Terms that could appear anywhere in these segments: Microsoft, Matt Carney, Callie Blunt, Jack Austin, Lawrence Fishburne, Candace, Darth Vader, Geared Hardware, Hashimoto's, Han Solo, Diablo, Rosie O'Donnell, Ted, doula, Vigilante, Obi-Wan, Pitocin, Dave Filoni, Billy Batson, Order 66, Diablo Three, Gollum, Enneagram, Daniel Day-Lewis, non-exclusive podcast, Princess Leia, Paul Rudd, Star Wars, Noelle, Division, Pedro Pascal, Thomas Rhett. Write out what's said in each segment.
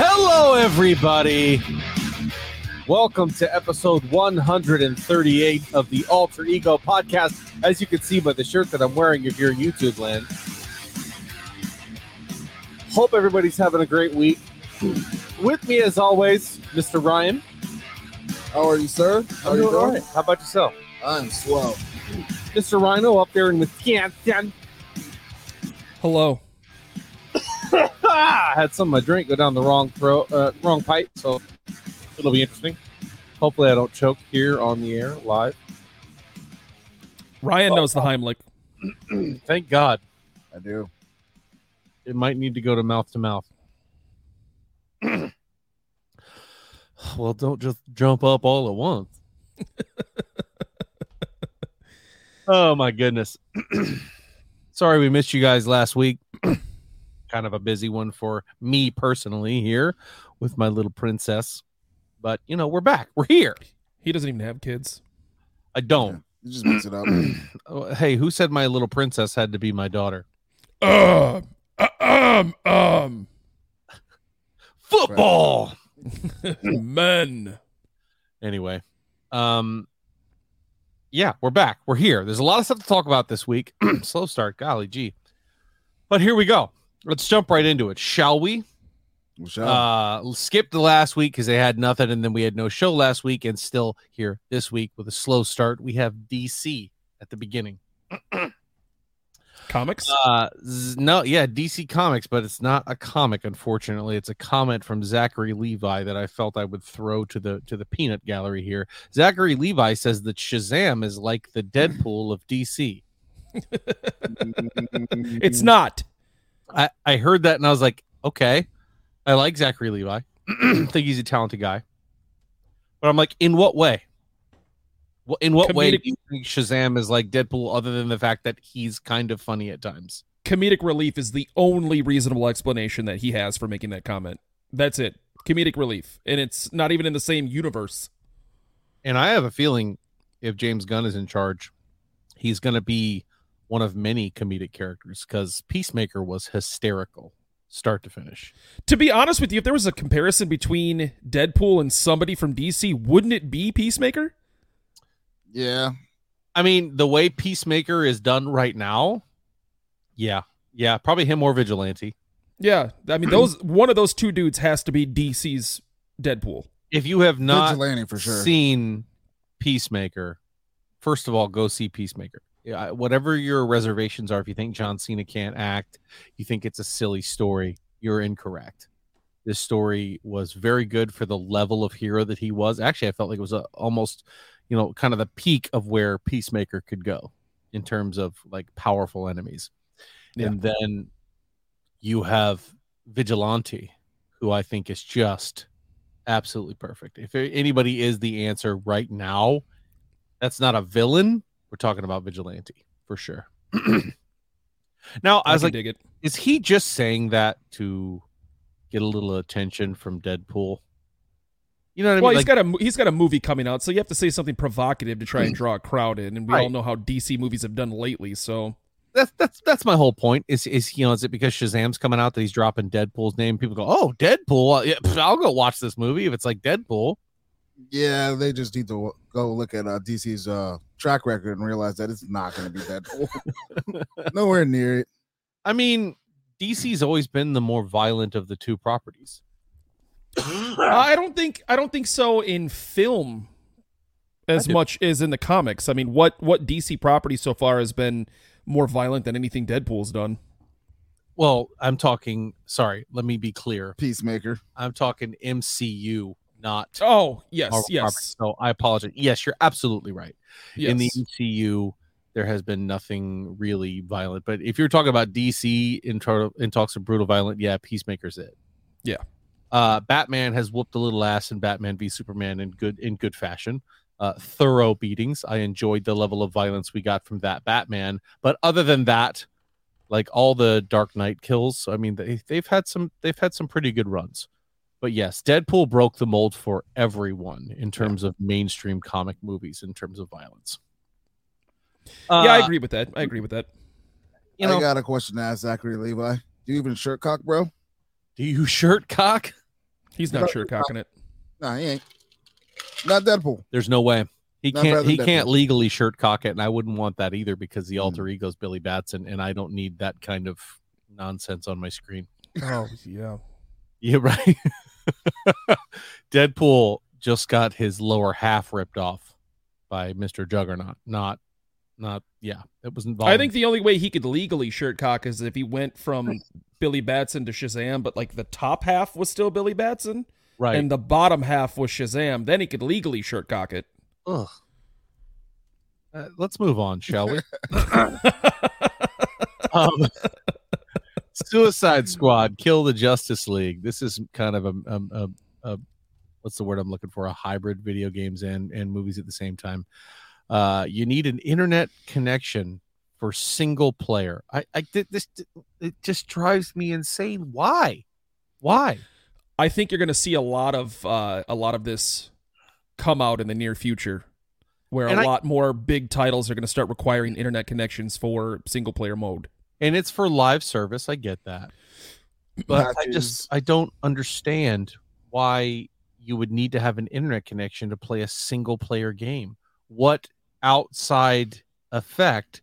Hello, everybody. Welcome to episode 138 of the Alter Ego podcast. As you can see by the shirt that I'm wearing, if you're in YouTube land. Hope everybody's having a great week. With me, as always, Mr. Ryan. How are you, sir? How are you doing? All right. How about yourself? I'm swell. Mr. Rhino up there in Wisconsin. Hello. I had some of my drink go down the wrong pipe, so it'll be interesting. Hopefully I don't choke here on the air live. Ryan knows the Heimlich. Thank God. I do. It might need to go to mouth. Well, don't just jump up all at once. Oh, my goodness. Sorry we missed you guys last week. Kind of a busy one for me personally here with my little princess. But, you know, we're back. We're here. He doesn't even have kids. I don't. Yeah, he just makes it up. Hey, who said my little princess had to be my daughter? Football. Men. Anyway. Yeah, we're back. We're here. There's a lot of stuff to talk about this week. Slow start. Golly gee. But here we go. Let's jump right into it, shall we? We shall. Skip the last week because they had nothing, and then we had no show last week, and still here this week with a slow start. We have DC at the beginning. Comics? DC Comics, but it's not a comic, unfortunately. It's a comment from Zachary Levi that I felt I would throw to the peanut gallery here. Zachary Levi says that Shazam is like the Deadpool of DC. It's not. I heard that and I was like, okay, I like Zachary Levi. I think he's a talented guy. But I'm like, in what way? Well, in what way do you think Shazam is like Deadpool, other than the fact that he's kind of funny at times? Comedic relief is the only reasonable explanation that he has for making that comment. That's it. Comedic relief. And it's not even in the same universe. And I have a feeling if James Gunn is in charge, he's going to be one of many comedic characters, because Peacemaker was hysterical start to finish. To be honest with you, if there was a comparison between Deadpool and somebody from DC, wouldn't it be Peacemaker? Yeah. I mean, the way Peacemaker is done right now. Yeah. Yeah. Probably him or Vigilante. Yeah. I mean, one of those two dudes has to be DC's Deadpool. If you have not for sure. seen Peacemaker, first of all, go see Peacemaker. Yeah, whatever your reservations are, if you think John Cena can't act, you think it's a silly story, you're incorrect. This story was very good for the level of hero that he was. Actually, I felt like it was almost... you know, kind of the peak of where Peacemaker could go in terms of like powerful enemies. Yeah. And then you have Vigilante, who I think is just absolutely perfect. If anybody is the answer right now, that's not a villain. We're talking about Vigilante for sure. Now, I was like, is he just saying that to get a little attention from Deadpool? You know what I mean? Well, he's got a movie coming out, so you have to say something provocative to try and draw a crowd in, and we all know how DC movies have done lately. So that's my whole point. Is you know, is it because Shazam's coming out that he's dropping Deadpool's name? People go, oh, Deadpool! Yeah, I'll go watch this movie if it's like Deadpool. Yeah, they just need to go look at DC's track record and realize that it's not going to be Deadpool. Nowhere near it. I mean, DC's always been the more violent of the two properties. I don't think so in film as much as in the comics. I mean, what DC property so far has been more violent than anything Deadpool's done? Well, I'm talking, sorry, let me be clear. Peacemaker. I'm talking MCU. Not oh yes Marvel yes property. So I apologize. Yes, you're absolutely right. Yes. In the MCU, there has been nothing really violent. But if you're talking about DC in talks of brutal violent, yeah, Peacemaker's it. Yeah, Batman has whooped a little ass in Batman v Superman in good fashion. Thorough beatings. I enjoyed the level of violence we got from that Batman. But other than that, like all the Dark Knight kills, I mean they've had some pretty good runs. But yes, Deadpool broke the mold for everyone in terms of mainstream comic movies, in terms of violence. Yeah, I agree with that. I got a question to ask Zachary Levi. Do you even shirt cock, bro? Do you shirt cock? He's not shirt cocking it. No, he ain't. Not Deadpool. There's no way. He can't legally shirt cock it, and I wouldn't want that either because the alter ego is Billy Batson, and I don't need that kind of nonsense on my screen. Oh, yeah. Yeah, right. Deadpool just got his lower half ripped off by Mr. Juggernaut. It was involved. I think the only way he could legally shirt cock is if he went from Billy Batson to Shazam, but like the top half was still Billy Batson, right? And the bottom half was Shazam. Then he could legally shirt cock it. Ugh. Let's move on, shall we? Suicide Squad, kill the Justice League. This is kind of a what's the word I'm looking for? A hybrid video games and movies at the same time. You need an internet connection for single player. It just drives me insane. Why? I think you're going to see a lot of this come out in the near future, where a lot more big titles are going to start requiring internet connections for single player mode. And it's for live service. I get that. But I don't understand why you would need to have an internet connection to play a single player game. What outside effect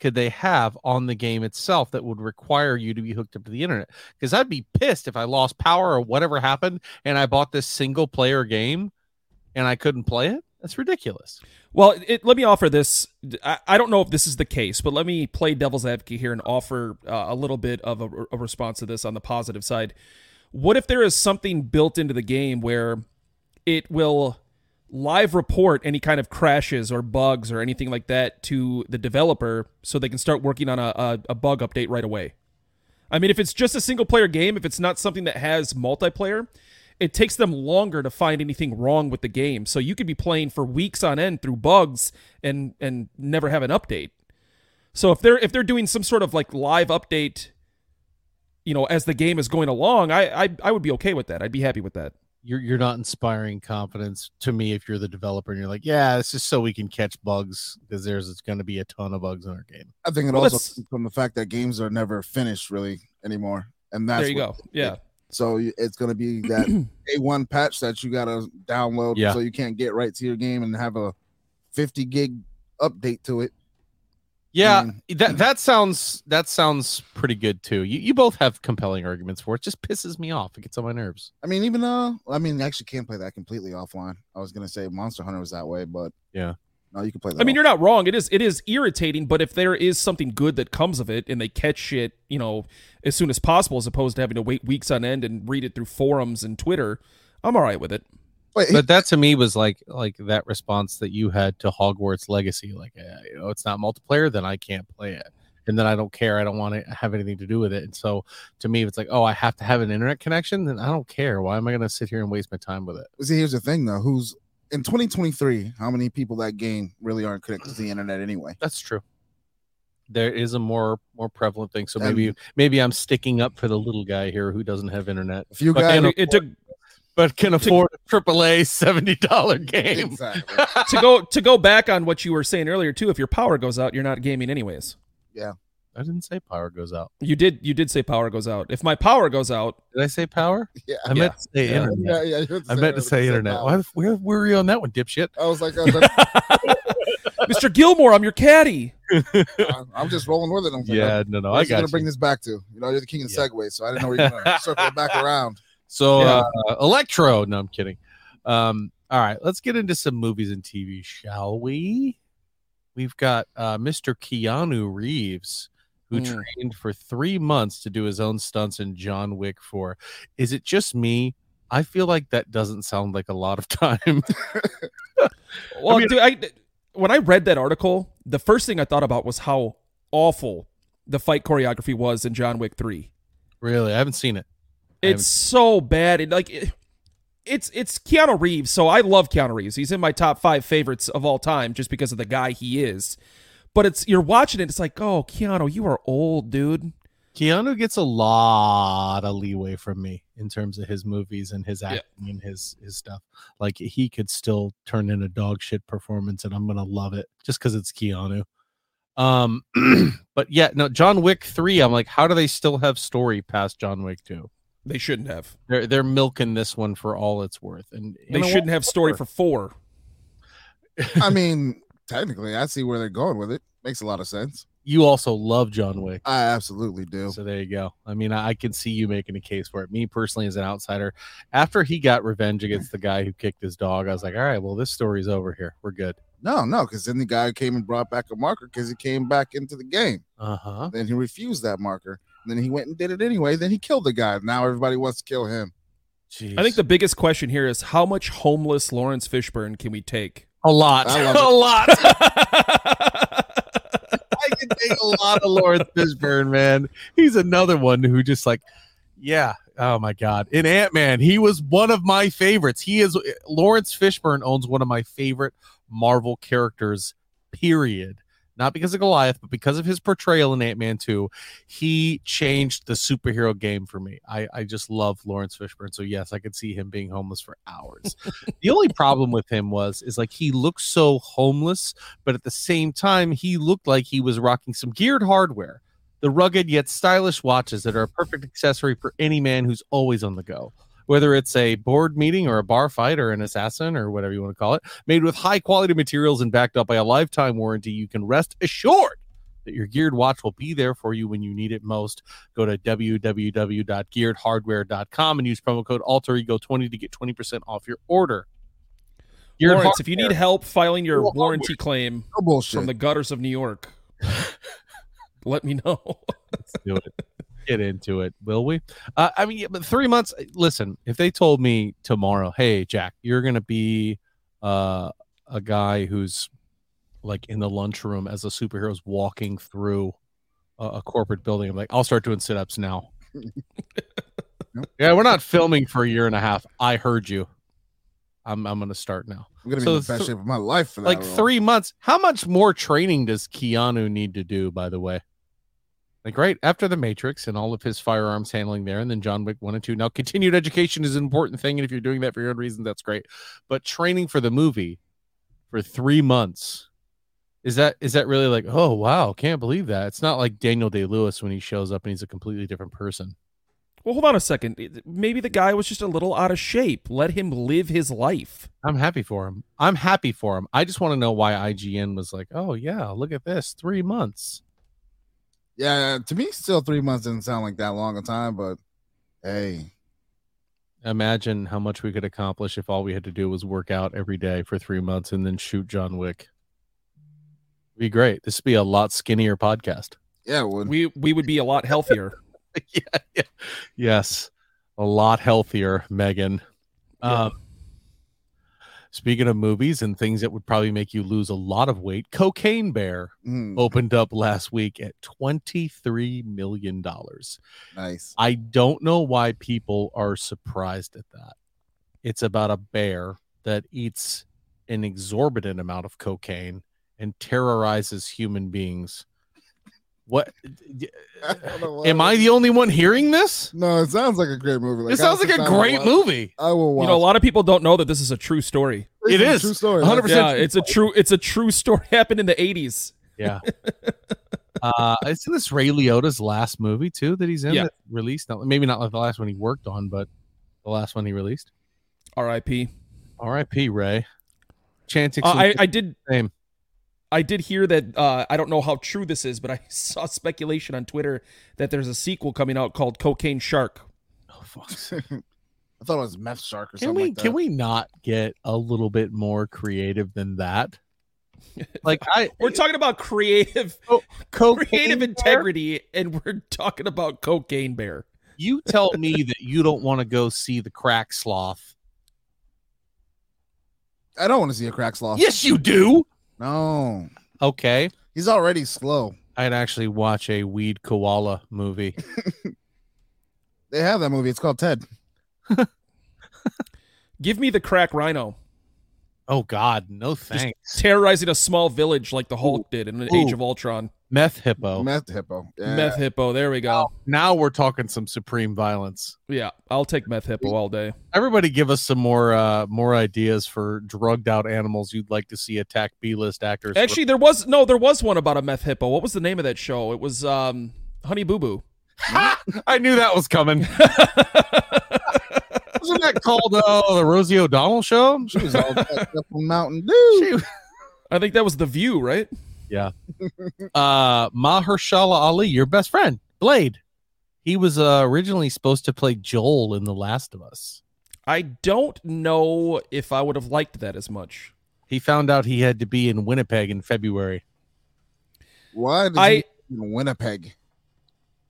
could they have on the game itself that would require you to be hooked up to the internet? Because I'd be pissed if I lost power or whatever happened and I bought this single player game and I couldn't play it. That's ridiculous. Well, let me offer this. I don't know if this is the case, but let me play devil's advocate here and offer a little bit of a response to this on the positive side. What if there is something built into the game where it will live report any kind of crashes or bugs or anything like that to the developer so they can start working on a bug update right away? I mean, if it's just a single-player game, if it's not something that has multiplayer, it takes them longer to find anything wrong with the game. So you could be playing for weeks on end through bugs and never have an update. So if they're doing some sort of like live update, you know, as the game is going along, I would be okay with that. I'd be happy with that. You're not inspiring confidence to me if you're the developer and you're like, yeah, this is so we can catch bugs because there's going to be a ton of bugs in our game. I think it also comes from the fact that games are never finished really anymore. And that's there you go. Yeah. So it's going to be that day one patch that you got to download so you can't get right to your game and have a 50 gig update to it. Yeah, that sounds pretty good, too. You both have compelling arguments for it. It just pisses me off. It gets on my nerves. I mean, I actually can't play that completely offline. I was going to say Monster Hunter was that way, but yeah. No, you can play that. I mean, you're not wrong. It is irritating, but if there is something good that comes of it and they catch shit, you know, as soon as possible, as opposed to having to wait weeks on end and read it through forums and Twitter, I'm all right with it. But that to me was like that response that you had to Hogwarts Legacy. Like, it's not multiplayer, then I can't play it. and then I don't care. I don't want to have anything to do with it. And so to me, if it's like, oh, I have to have an internet connection, then I don't care. Why am I going to sit here and waste my time with it? See, here's the thing, though. Who's in 2023? How many people that game really aren't connected to the internet anyway? That's true. There is a more prevalent thing. So maybe I'm sticking up for the little guy here who doesn't have internet. If you guys, can afford a AAA $70 game. Exactly. to go back on what you were saying earlier too. If your power goes out, you're not gaming anyways. Yeah, I didn't say power goes out. You did say power goes out. If my power goes out, did I say power? Yeah, I meant to say internet. Yeah, I meant to say internet. Where were you on that one, dipshit? I was like, Mr. Gilmore, I'm your caddy. I'm just rolling with it. I'm like, yeah, no, I got to bring this back to you're the king of segways, so I didn't know we were going to circle back around. So Electro, no, I'm kidding. All right, let's get into some movies and TV, shall we? We've got Mr. Keanu Reeves, who trained for 3 months to do his own stunts in John Wick 4. Is it just me? I feel like that doesn't sound like a lot of time. Well, when I read that article, the first thing I thought about was how awful the fight choreography was in John Wick 3. Really? I haven't seen it. It's so bad. It's Keanu Reeves, so I love Keanu Reeves. He's in my top 5 favorites of all time just because of the guy he is. But you're watching it, it's like, oh, Keanu, you are old, dude. Keanu gets a lot of leeway from me in terms of his movies and his acting and his stuff. Like, he could still turn in a dog shit performance, and I'm going to love it just because it's Keanu. But yeah, no, John Wick 3, I'm like, how do they still have story past John Wick 2? They shouldn't have. They're milking this one for all it's worth. And they shouldn't have story for 4. I mean, technically, I see where they're going with it. Makes a lot of sense. You also love John Wick. I absolutely do. So there you go. I mean, I can see you making a case for it. Me personally, as an outsider, after he got revenge against the guy who kicked his dog, I was like, all right, well, this story's over here. We're good. No, because then the guy came and brought back a marker because he came back into the game. Uh-huh. Then he refused that marker. Then he went and did it anyway. Then he killed the guy. Now everybody wants to kill him. Jeez. I think the biggest question here is how much homeless Lawrence Fishburne can we take? A lot. A lot. I can take a lot of Lawrence Fishburne, man. He's another one who just like, yeah. Oh, my God. In Ant-Man, he was one of my favorites. Lawrence Fishburne owns one of my favorite Marvel characters, period. Not because of Goliath, but because of his portrayal in Ant-Man 2, he changed the superhero game for me. I just love Lawrence Fishburne. So, yes, I could see him being homeless for hours. The only problem with him is like he looked so homeless, but at the same time, he looked like he was rocking some geared hardware. The rugged yet stylish watches that are a perfect accessory for any man who's always on the go. Whether it's a board meeting or a bar fight or an assassin or whatever you want to call it, made with high-quality materials and backed up by a lifetime warranty, you can rest assured that your Geared watch will be there for you when you need it most. Go to www.gearedhardware.com and use promo code ALTEREGO20 to get 20% off your order. Lawrence, if you need help filing your warranty claim from the gutters of New York, let me know. Let's do it. Get into it, will we? I mean, but 3 months. Listen, if they told me tomorrow, hey, Jack, you're going to be a guy who's like in the lunchroom as a superhero is walking through a corporate building, I'm like, I'll start doing sit-ups now. Yeah, we're not filming for a year and a half. I heard you. I'm going to start now. I'm going to be in the best shape of my life for that. Like 3 months. How much more training does Keanu need to do, by the way? Like right after the Matrix and all of his firearms handling there, and then John Wick 1 and 2. Now, continued education is an important thing, and if you're doing that for your own reason, that's great. But training for the movie for 3 months, is that really like, oh, wow, can't believe that? It's not like Daniel Day-Lewis when he shows up and he's a completely different person. Well, hold on a second. Maybe the guy was just a little out of shape. Let him live his life. I'm happy for him. I just want to know why IGN was like, oh, yeah, look at this, 3 months. Yeah, to me, still 3 months doesn't sound like that long a time, but hey. Imagine how much we could accomplish if all we had to do was work out every day for 3 months and then shoot John Wick. It'd be great. This would be a lot skinnier podcast. Yeah, it would. We would be a lot healthier. Yeah. Yes, a lot healthier, Megan. Yeah. Speaking of movies and things that would probably make you lose a lot of weight, Cocaine Bear opened up last week at $23 million. Nice. I don't know why people are surprised at that. It's about a bear that eats an exorbitant amount of cocaine and terrorizes human beings. What? Am I the only one hearing this? No, it sounds like a great movie. Like, it sounds like a great movie. I will watch. You know, a lot of people don't know that this is a true story. It is a true story. 100%. Yeah, it's a true story. Happened in the 80s. Yeah. Isn't this Ray Liotta's last movie too that he's in? Yeah. That released? Maybe not like the last one he worked on, but the last one he released. R.I.P. R.I.P. Ray. Chanting. I did hear that, I don't know how true this is, but I saw speculation on Twitter that there's a sequel coming out called Cocaine Shark. Oh, fuck. I thought it was Meth Shark or something like that. Can we not get a little bit more creative than that? Like we're talking about creative integrity, and we're talking about Cocaine Bear. You tell me that you don't want to go see the Crack Sloth. I don't want to see a Crack Sloth. Yes, you do. No. Okay. He's already slow. I'd actually watch a weed koala movie. They have that movie. It's called Ted. Give me the crack rhino. Oh, God. No thanks. Just terrorizing a small village like the Hulk did in Age of Ultron. Meth hippo. Yeah. Meth hippo. There we go. Now we're talking some supreme violence. Yeah, I'll take meth hippo all day. Everybody give us some more ideas for drugged out animals you'd like to see attack B-list actors. Actually, there was one about a meth hippo. What was the name of that show? It was Honey Boo Boo. I knew that was coming. Wasn't that called the Rosie O'Donnell Show? She was all up on Mountain Dew. I think that was The View, right? Yeah. Mahershala Ali, your best friend, Blade. He was originally supposed to play Joel in The Last of Us. I don't know if I would have liked that as much. He found out he had to be in Winnipeg in February. Why did he be in Winnipeg?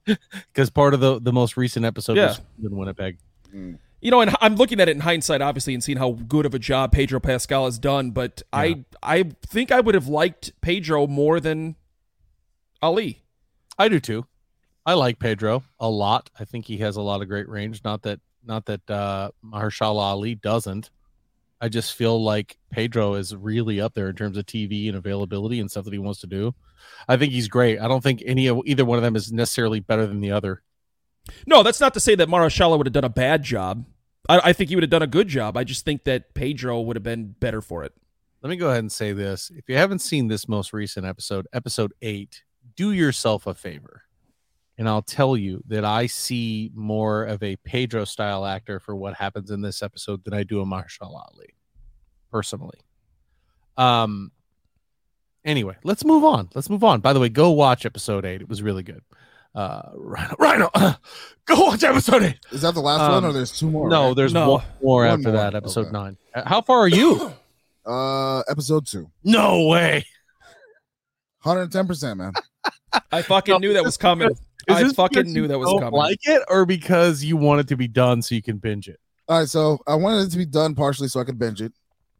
Because part of the most recent episode was in Winnipeg. Mm. You know, and I'm looking at it in hindsight, obviously, and seeing how good of a job Pedro Pascal has done, but yeah. I think I would have liked Pedro more than Ali. I do, too. I like Pedro a lot. I think he has a lot of great range. Not that Mahershala Ali doesn't. I just feel like Pedro is really up there in terms of TV and availability and stuff that he wants to do. I think he's great. I don't think either one of them is necessarily better than the other. No, that's not to say that Mahershala would have done a bad job. I think he would have done a good job. I just think that Pedro would have been better for it. Let me go ahead and say this. If you haven't seen this most recent episode, episode 8, do yourself a favor. And I'll tell you that I see more of a Pedro-style actor for what happens in this episode than I do a Mahershala Ali, personally. Anyway, let's move on. By the way, go watch episode 8. It was really good. Rhino, go watch episode 8. Is that the last one, or there's two more? No, right? There's one more after that, episode 9. How far are you? Episode 2. No way. 110%, man. I fucking knew that was coming. I fucking knew that was coming. Like it, or because you want it to be done so you can binge it? All right, so I wanted it to be done partially so I could binge it.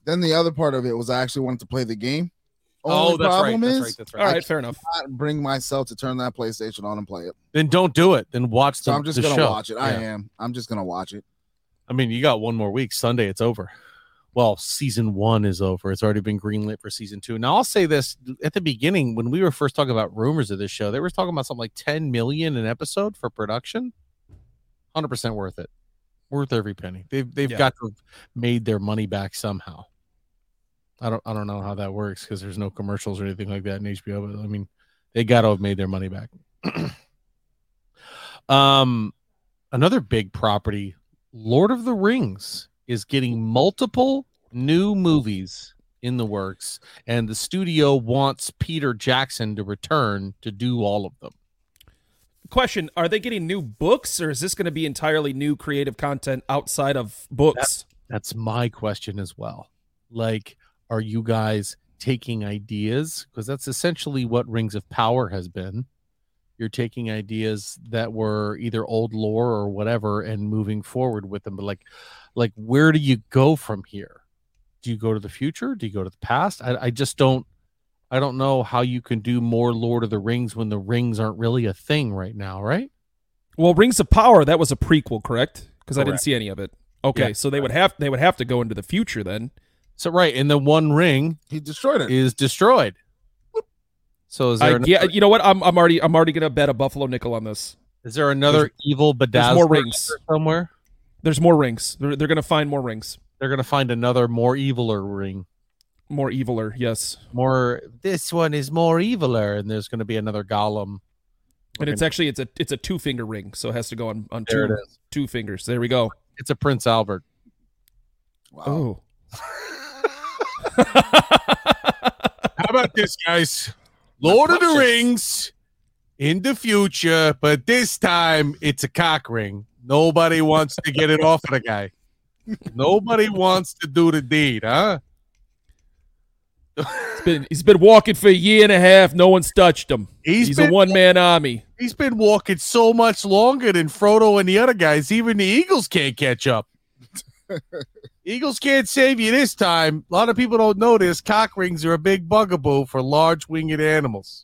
Then the other part of it was I actually wanted to play the game. That's right. All right, fair enough. I cannot bring myself to turn that PlayStation on and play it. Then don't do it. Then watch the show. So I'm just going to watch it. Yeah. I'm just going to watch it. I mean, you got one more week. Sunday, it's over. Well, season 1 is over. It's already been greenlit for season 2. Now, I'll say this. At the beginning, when we were first talking about rumors of this show, they were talking about something like $10 million an episode for production. 100% worth it. Worth every penny. They've got to have made their money back somehow. I don't know how that works because there's no commercials or anything like that in HBO. But I mean, they got to have made their money back. Another big property, Lord of the Rings, is getting multiple new movies in the works, and the studio wants Peter Jackson to return to do all of them. Question: are they getting new books, or is this going to be entirely new creative content outside of books? That's my question as well. Like, are you guys taking ideas? Because that's essentially what Rings of Power has been. You're taking ideas that were either old lore or whatever and moving forward with them. But like where do you go from here? do you go to the future? Do you go to the past? I just don't. I don't know how you can do more Lord of the Rings when the rings aren't really a thing right now, right? Well, Rings of Power, that was a prequel, correct? Because I didn't see any of it. Okay, yeah, so they would have to go into the future then. So right, and the One Ring he destroyed it is destroyed. So is there? You know what? I'm already gonna bet a buffalo nickel on this. Is there another evil bedazzler more rings somewhere? There's more rings. They're gonna find more rings. They're gonna find another more eviler ring. More eviler, yes. More. This one is more eviler, and there's going to be another Gollum. And it's a 2-finger ring, so it has to go on two fingers. There we go. It's a Prince Albert. Wow. How about this, guys? Lord of the Rings in the future, but this time it's a cock ring. Nobody wants to get it off of the guy. Nobody wants to do the deed, huh? He's been walking for a year and a half. No one's touched him. He's a one-man army. He's been walking so much longer than Frodo and the other guys. Even the Eagles can't catch up. Eagles can't save you this time. A lot of people don't know this. Cock rings are a big bugaboo for large winged animals.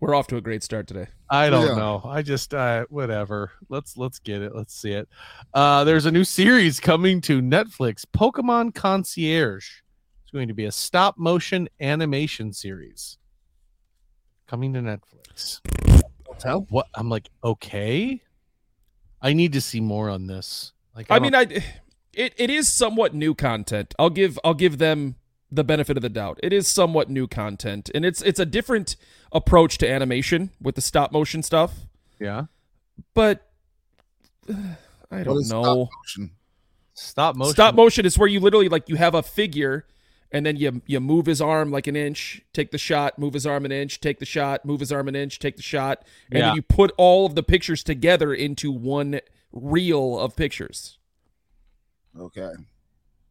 We're off to a great start today. I don't know. I just whatever. Let's get it. Let's see it. There's a new series coming to Netflix, Pokemon Concierge. It's going to be a stop motion animation series coming to Netflix. What? I'm like, okay. I need to see more on this. Like, it is somewhat new content. I'll give them the benefit of the doubt. It is somewhat new content, and it's a different approach to animation with the stop motion stuff. Yeah, but I don't know. Stop motion is where you literally, like, you have a figure, and then you move his arm like an inch, take the shot, move his arm an inch, take the shot, move his arm an inch, take the shot, and then you put all of the pictures together into one reel of pictures. Okay.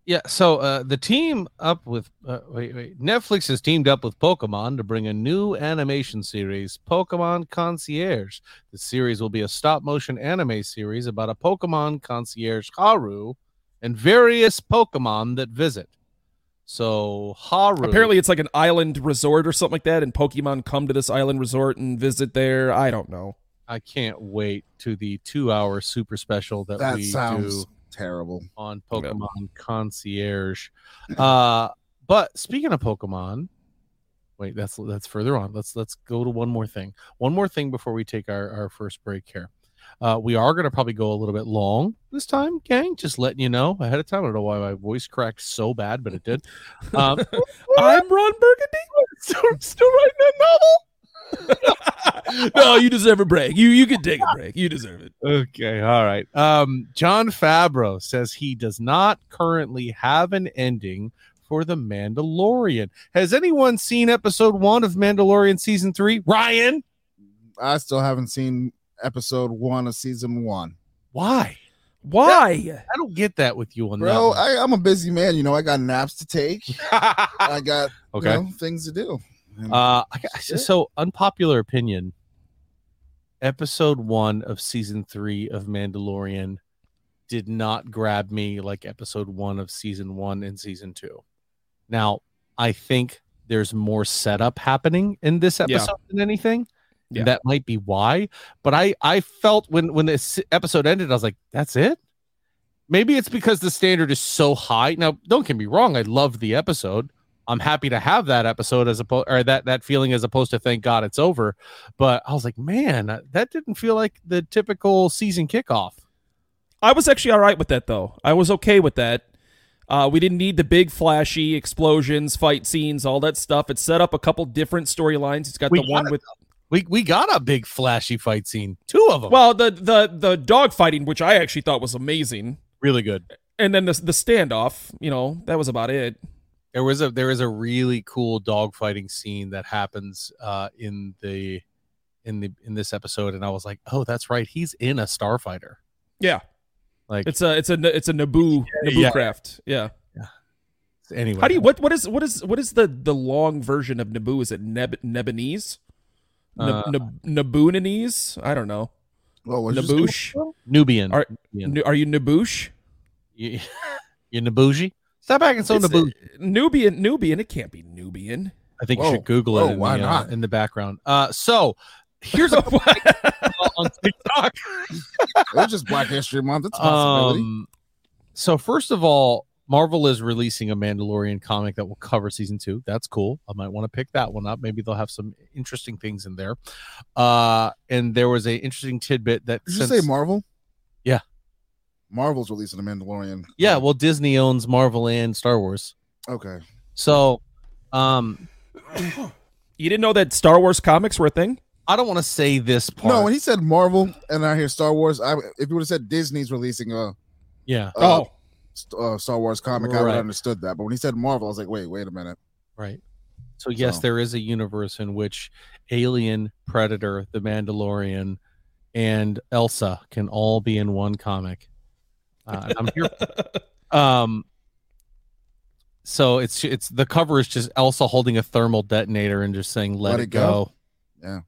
Yeah, so the team up with Netflix has teamed up with Pokemon to bring a new animation series, Pokemon Concierge. The series will be a stop-motion anime series about a Pokemon concierge, Haru, and various Pokemon that visit. So Haru... Apparently it's like an island resort or something like that, and Pokemon come to this island resort and visit there. I don't know. I can't wait to the 2-hour super special that we do. Terrible on Pokemon Concierge. But speaking of Pokemon, wait, that's further on. Let's go to one more thing before we take our first break here. We are going to probably go a little bit long this time, gang, just letting you know ahead of time. I don't know why my voice cracked so bad, but it did. I'm Ron Burgundy. Still writing that novel. No, you deserve a break. You can take a break. You deserve it. Okay, all right. Jon Favreau says he does not currently have an ending for The Mandalorian. Has anyone seen episode 1 of Mandalorian season 3? Ryan? I still haven't seen episode 1 of season 1. Why? I don't get that with you on that one. I'm a busy man. You know, I got naps to take. I got things to do. So unpopular opinion, episode 1 of season 3 of Mandalorian did not grab me like episode 1 of season 1 and season 2. Now, I think there's more setup happening in this episode than anything. Yeah. That might be why, but I felt when this episode ended, I was like, that's it. Maybe it's because the standard is so high. Now, don't get me wrong. I loved the episode. I'm happy to have that episode as opposed, or that feeling as opposed to thank God it's over. But I was like, man, that didn't feel like the typical season kickoff. I was actually all right with that, though. I was okay with that. We didn't need the big flashy explosions, fight scenes, all that stuff. It set up a couple different storylines. It's got the one with... We got a big flashy fight scene. Two of them. Well, the dog fighting, which I actually thought was amazing. Really good. And then the standoff, you know, that was about it. There is a really cool dog fighting scene that happens in this episode, and I was like, oh, that's right, he's in a starfighter. Yeah, like it's a Naboo craft. Yeah. Yeah. Anyway, how do you what is the long version of Naboo? Is it Nebonese? Naboonanese? I don't know. What was Naboosh? Nubian. Are you Naboosh? You Nabooshi? Stop acting so Naboo. Nubian. It can't be Nubian. I think you should Google it. Oh, why not? In the background. So here's a on TikTok. It's just Black History Month. It's a possibility. So first of all, Marvel is releasing a Mandalorian comic that will cover season 2. That's cool. I might want to pick that one up. Maybe they'll have some interesting things in there. And there was a interesting tidbit that did you say Marvel? Yeah. Marvel's releasing a Mandalorian. Yeah, well, Disney owns Marvel and Star Wars. Okay. So, you didn't know that Star Wars comics were a thing? I don't want to say this part. No, when he said Marvel and I hear Star Wars, if you would have said Disney's releasing Star Wars comic, right. I would have understood that. But when he said Marvel, I was like, wait a minute. Right. So, yes, there is a universe in which Alien, Predator, The Mandalorian, and Elsa can all be in one comic. I'm here. So it's the cover is just Elsa holding a thermal detonator and just saying let it go. Yeah,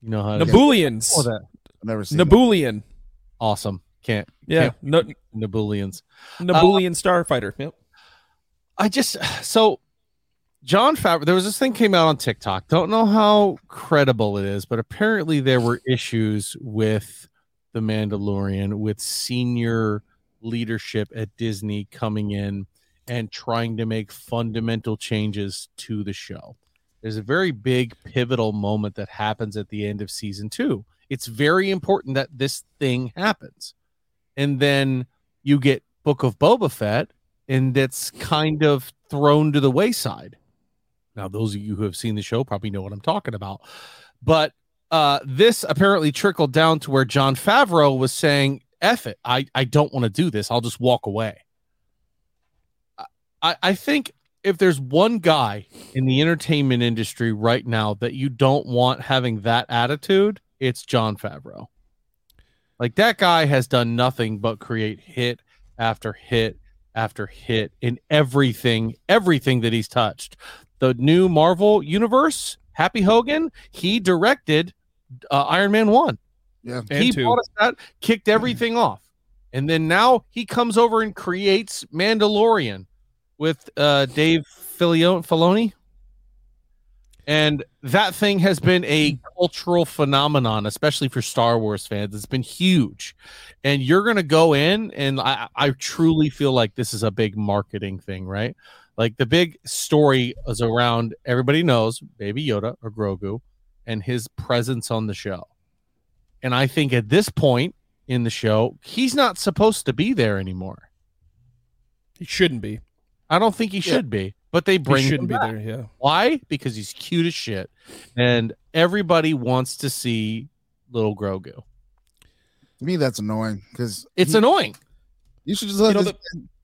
you know how Naboolians. Oh, I've never seen Naboolian. That. Awesome. Naboolians. Naboolian starfighter. Yep. Jon Favreau. There was this thing came out on TikTok. Don't know how credible it is, but apparently there were issues with The Mandalorian with senior leadership at Disney coming in and trying to make fundamental changes to the show. There's a very big pivotal moment that happens at the end of season 2. It's very important that this thing happens. And then you get Book of Boba Fett, and that's kind of thrown to the wayside. Now, those of you who have seen the show probably know what I'm talking about. But this apparently trickled down to where Jon Favreau was saying, F it, I don't want to do this. I'll just walk away. I think if there's one guy in the entertainment industry right now that you don't want having that attitude, it's Jon Favreau. Like, that guy has done nothing but create hit after hit after hit in everything that he's touched. The new Marvel universe, Happy Hogan, he directed Iron Man 1. Yeah, he brought us that, kicked everything off. And then now he comes over and creates Mandalorian with Dave Filoni. And that thing has been a cultural phenomenon, especially for Star Wars fans. It's been huge. And you're going to go in, and I truly feel like this is a big marketing thing, right? Like, the big story is around, everybody knows, Baby Yoda or Grogu and his presence on the show. And I think at this point in the show, he's not supposed to be there anymore. He shouldn't be. I don't think he should be, but they bring him back. Be there, yeah. Why? Because he's cute as shit. And everybody wants to see little Grogu. To me, that's annoying. Because it's annoying. You should just let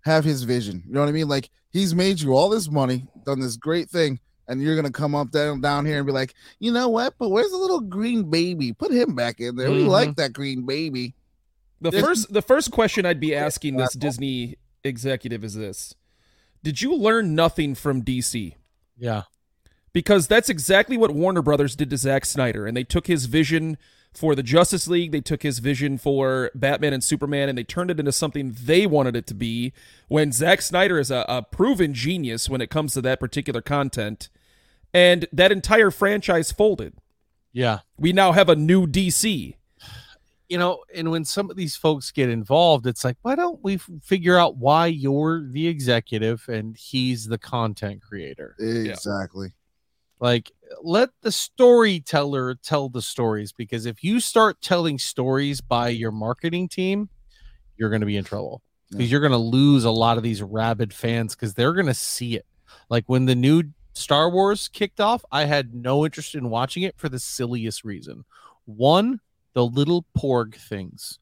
have his vision. You know what I mean? Like, he's made you all this money, done this great thing, and you're gonna come up down here and be like, you know what? But where's the little green baby? Put him back in there. Mm-hmm. We like that green baby. The first question I'd be asking this Disney executive is this: did you learn nothing from DC? Yeah, because that's exactly what Warner Brothers did to Zack Snyder, and they took his vision for the Justice League, they took his vision for Batman and Superman, and they turned it into something they wanted it to be, when Zack Snyder is a proven genius when it comes to that particular content. And that entire franchise folded. Yeah. We now have a new DC. you know, and when some of these folks get involved, it's like, why don't we figure out why you're the executive and he's the content creator? Exactly. Yeah. Like, let the storyteller tell the stories, because if you start telling stories by your marketing team, you're going to be in trouble, because you're going to lose a lot of these rabid fans, because they're going to see it. Like when the new Star Wars kicked off, I had no interest in watching it for the silliest reason. One, the little porg things,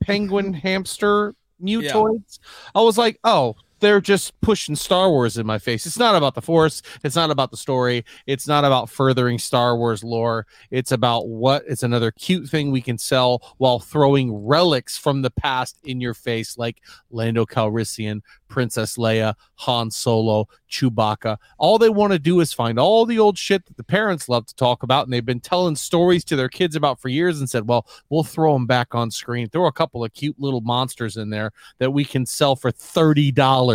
penguin hamster mutoids. Yeah. I was like, oh, they're just pushing Star Wars in my face. It's not about the Force. It's not about the story. It's not about furthering Star Wars lore. It's about what it's another cute thing we can sell while throwing relics from the past in your face, like Lando Calrissian, Princess Leia, Han Solo, Chewbacca. All they want to do is find all the old shit that the parents love to talk about, and they've been telling stories to their kids about for years, and said, well, we'll throw them back on screen. Throw a couple of cute little monsters in there that we can sell for $30.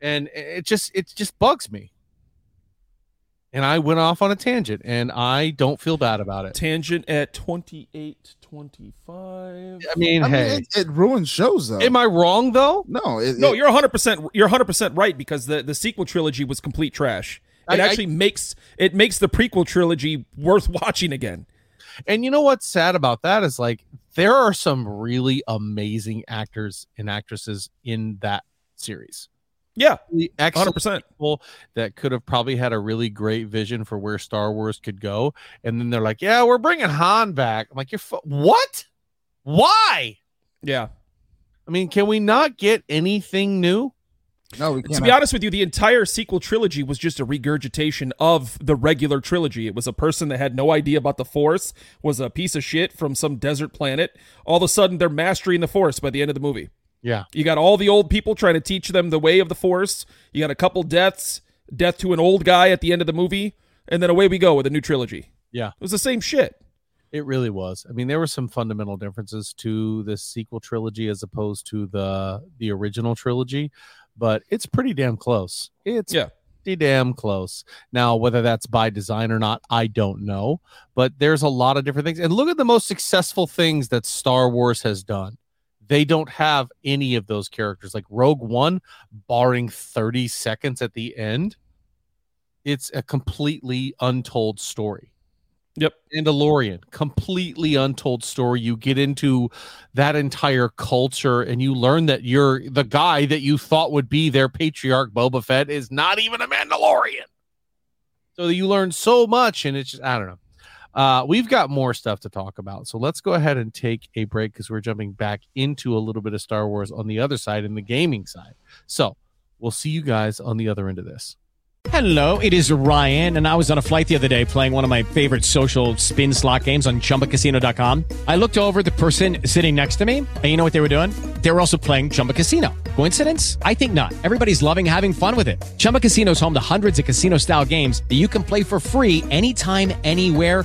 And it just bugs me. And I went off on a tangent, and I don't feel bad about it. Tangent at 28:25. I mean, hey, it ruins shows, though. Am I wrong, though? No, you're 100%. You're 100% right, because the sequel trilogy was complete trash. It actually makes the prequel trilogy worth watching again. And you know what's sad about that is, like, there are some really amazing actors and actresses in that series. Yeah, 100%. People that could have probably had a really great vision for where Star Wars could go, and then they're like, "Yeah, we're bringing Han back." I'm like, "You're what? Why?" Yeah, I mean, can we not get anything new? No, we can't. To be honest with you, the entire sequel trilogy was just a regurgitation of the regular trilogy. It was a person that had no idea about the Force, was a piece of shit from some desert planet. All of a sudden, they're mastering the Force by the end of the movie. Yeah, you got all the old people trying to teach them the way of the Force. You got a couple deaths, death to an old guy at the end of the movie, and then away we go with a new trilogy. Yeah, it was the same shit. It really was. I mean, there were some fundamental differences to the sequel trilogy as opposed to the original trilogy, but it's pretty damn close. Pretty damn close. Now, whether that's by design or not, I don't know, but there's a lot of different things. And look at the most successful things that Star Wars has done. They don't have any of those characters. Like Rogue One, barring 30 seconds at the end, it's a completely untold story. Yep. Mandalorian, completely untold story. You get into that entire culture, and you learn that you're the guy that you thought would be their patriarch, Boba Fett, is not even a Mandalorian. So you learn so much, and it's just, I don't know. We've got more stuff to talk about, so let's go ahead and take a break, because we're jumping back into a little bit of Star Wars on the other side, in the gaming side. So we'll see you guys on the other end of this. Hello, it is Ryan, and I was on a flight the other day playing one of my favorite social spin slot games on ChumbaCasino.com. I looked over at the person sitting next to me, and you know what they were doing? They were also playing Chumba Casino. Coincidence? I think not. Everybody's loving having fun with it. Chumba Casino is home to hundreds of casino-style games that you can play for free anytime, anywhere,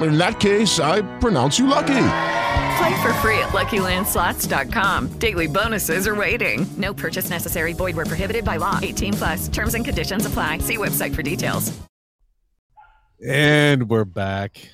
In that case, I pronounce you lucky. Play for free at LuckyLandSlots.com. Daily bonuses are waiting. No purchase necessary. Void where prohibited by law. 18+. Terms and conditions apply. See website for details. And we're back.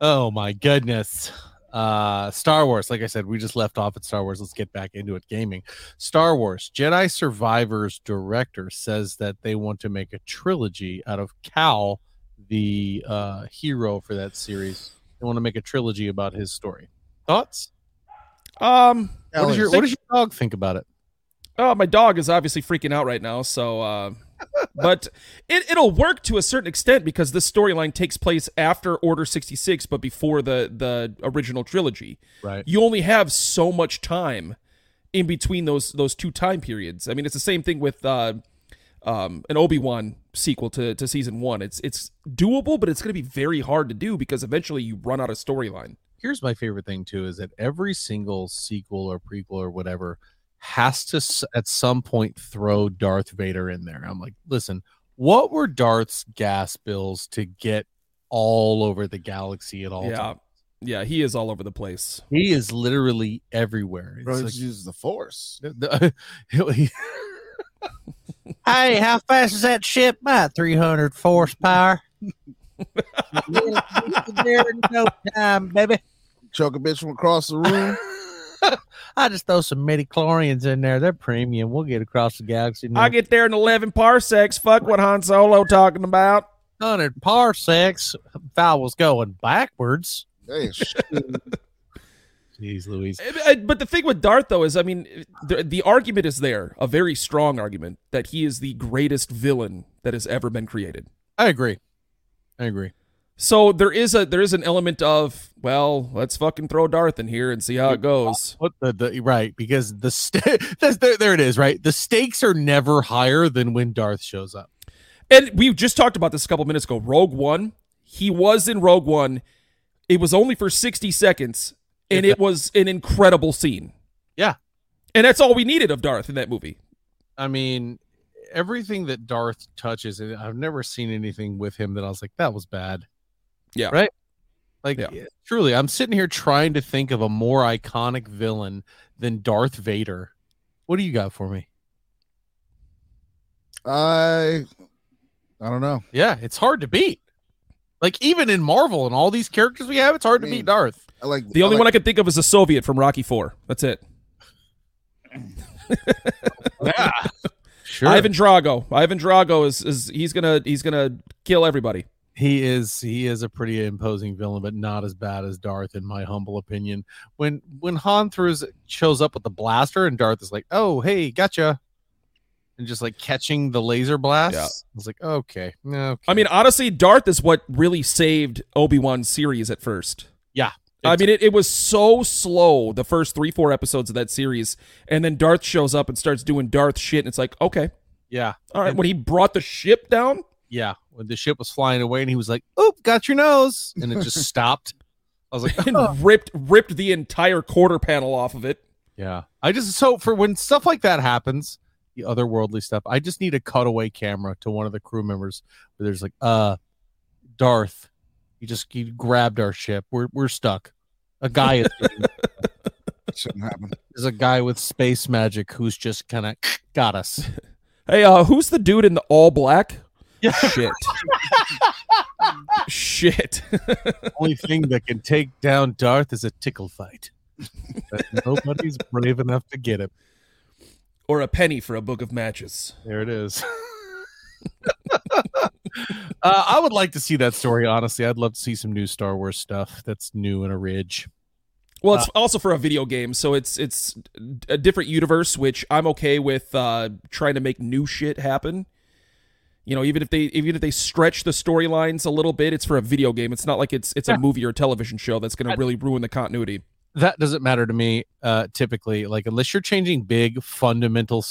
Oh, my goodness. Star Wars. Like I said, we just left off at Star Wars. Let's get back into it. Gaming. Star Wars. Jedi Survivors director says that they want to make a trilogy out of Cal, the hero for that series. They want to make a trilogy about his story. Thoughts? What does your dog think about it? Oh, my dog is obviously freaking out right now. So, but it'll work to a certain extent, because this storyline takes place after Order 66, but before the original trilogy. Right. You only have so much time in between those two time periods. I mean, it's the same thing with an Obi-Wan sequel to season 1. It's doable, but it's going to be very hard to do, because eventually you run out of storyline. here's my favorite thing too, is that every single sequel or prequel or whatever has to at some point throw Darth Vader in there. I'm like, listen, what were Darth's gas bills to get all over the galaxy at all times? Yeah, he is all over the place. He is literally everywhere. Bro, he just uses the force. Hey, how fast is that ship? My 300 force power. There in no time, baby. Choke a bitch from across the room. I just throw some midichlorians in there. They're premium. We'll get across the galaxy now. I get there in 11 parsecs. Fuck what Han Solo talking about. 100 parsecs. If I was going backwards. Jeez Louise. But the thing with Darth, though, is, I mean, the argument is there, a very strong argument, that he is the greatest villain that has ever been created. I agree. So there is an element of, well, let's fucking throw Darth in here and see how it goes. Right, because there it is, right? The stakes are never higher than when Darth shows up. And we just talked about this a couple minutes ago. Rogue One, he was in Rogue One. It was only for 60 seconds, and it was an incredible scene. Yeah. And that's all we needed of Darth in that movie. I mean, everything that Darth touches, and I've never seen anything with him that I was like, that was bad. Yeah. Right? Like, truly, I'm sitting here trying to think of a more iconic villain than Darth Vader. What do you got for me? I don't know. Yeah, it's hard to beat. Like, even in Marvel and all these characters we have, it's hard to beat Darth. The only one I can think of is a Soviet from Rocky IV. That's it. Yeah, sure. Ivan Drago is he's gonna kill everybody. He is a pretty imposing villain, but not as bad as Darth, in my humble opinion. When Han shows up with the blaster and Darth is like, "Oh, hey, gotcha." And just like catching the laser blast. Yeah. I was like, okay. I mean, honestly, Darth is what really saved Obi-Wan's series at first. Yeah. I mean, it was so slow, the first 3-4 episodes of that series. And then Darth shows up and starts doing Darth shit. And it's like, okay. Yeah. All right. And when he brought the ship down. Yeah. When the ship was flying away and he was like, oop, got your nose. And it just stopped. I was like, and ripped the entire quarter panel off of it. Yeah. So for when stuff like that happens, the otherworldly stuff, I just need a cutaway camera to one of the crew members where there's like, Darth, you grabbed our ship. We're stuck. A guy is shouldn't happen. There's a guy with space magic who's just kind of got us. Hey, who's the dude in the all black? Yeah. Shit. Only thing that can take down Darth is a tickle fight. But nobody's brave enough to get him. Or a penny for a book of matches. There it is. I would like to see that story, honestly. I'd love to see some new Star Wars stuff that's new and a ridge. Well, it's also for a video game, so it's a different universe, which I'm okay with trying to make new shit happen. You know, even if they stretch the storylines a little bit, it's for a video game. It's not like it's a movie or a television show that's going to really ruin the continuity. That doesn't matter to me, typically. Like, unless you're changing big fundamental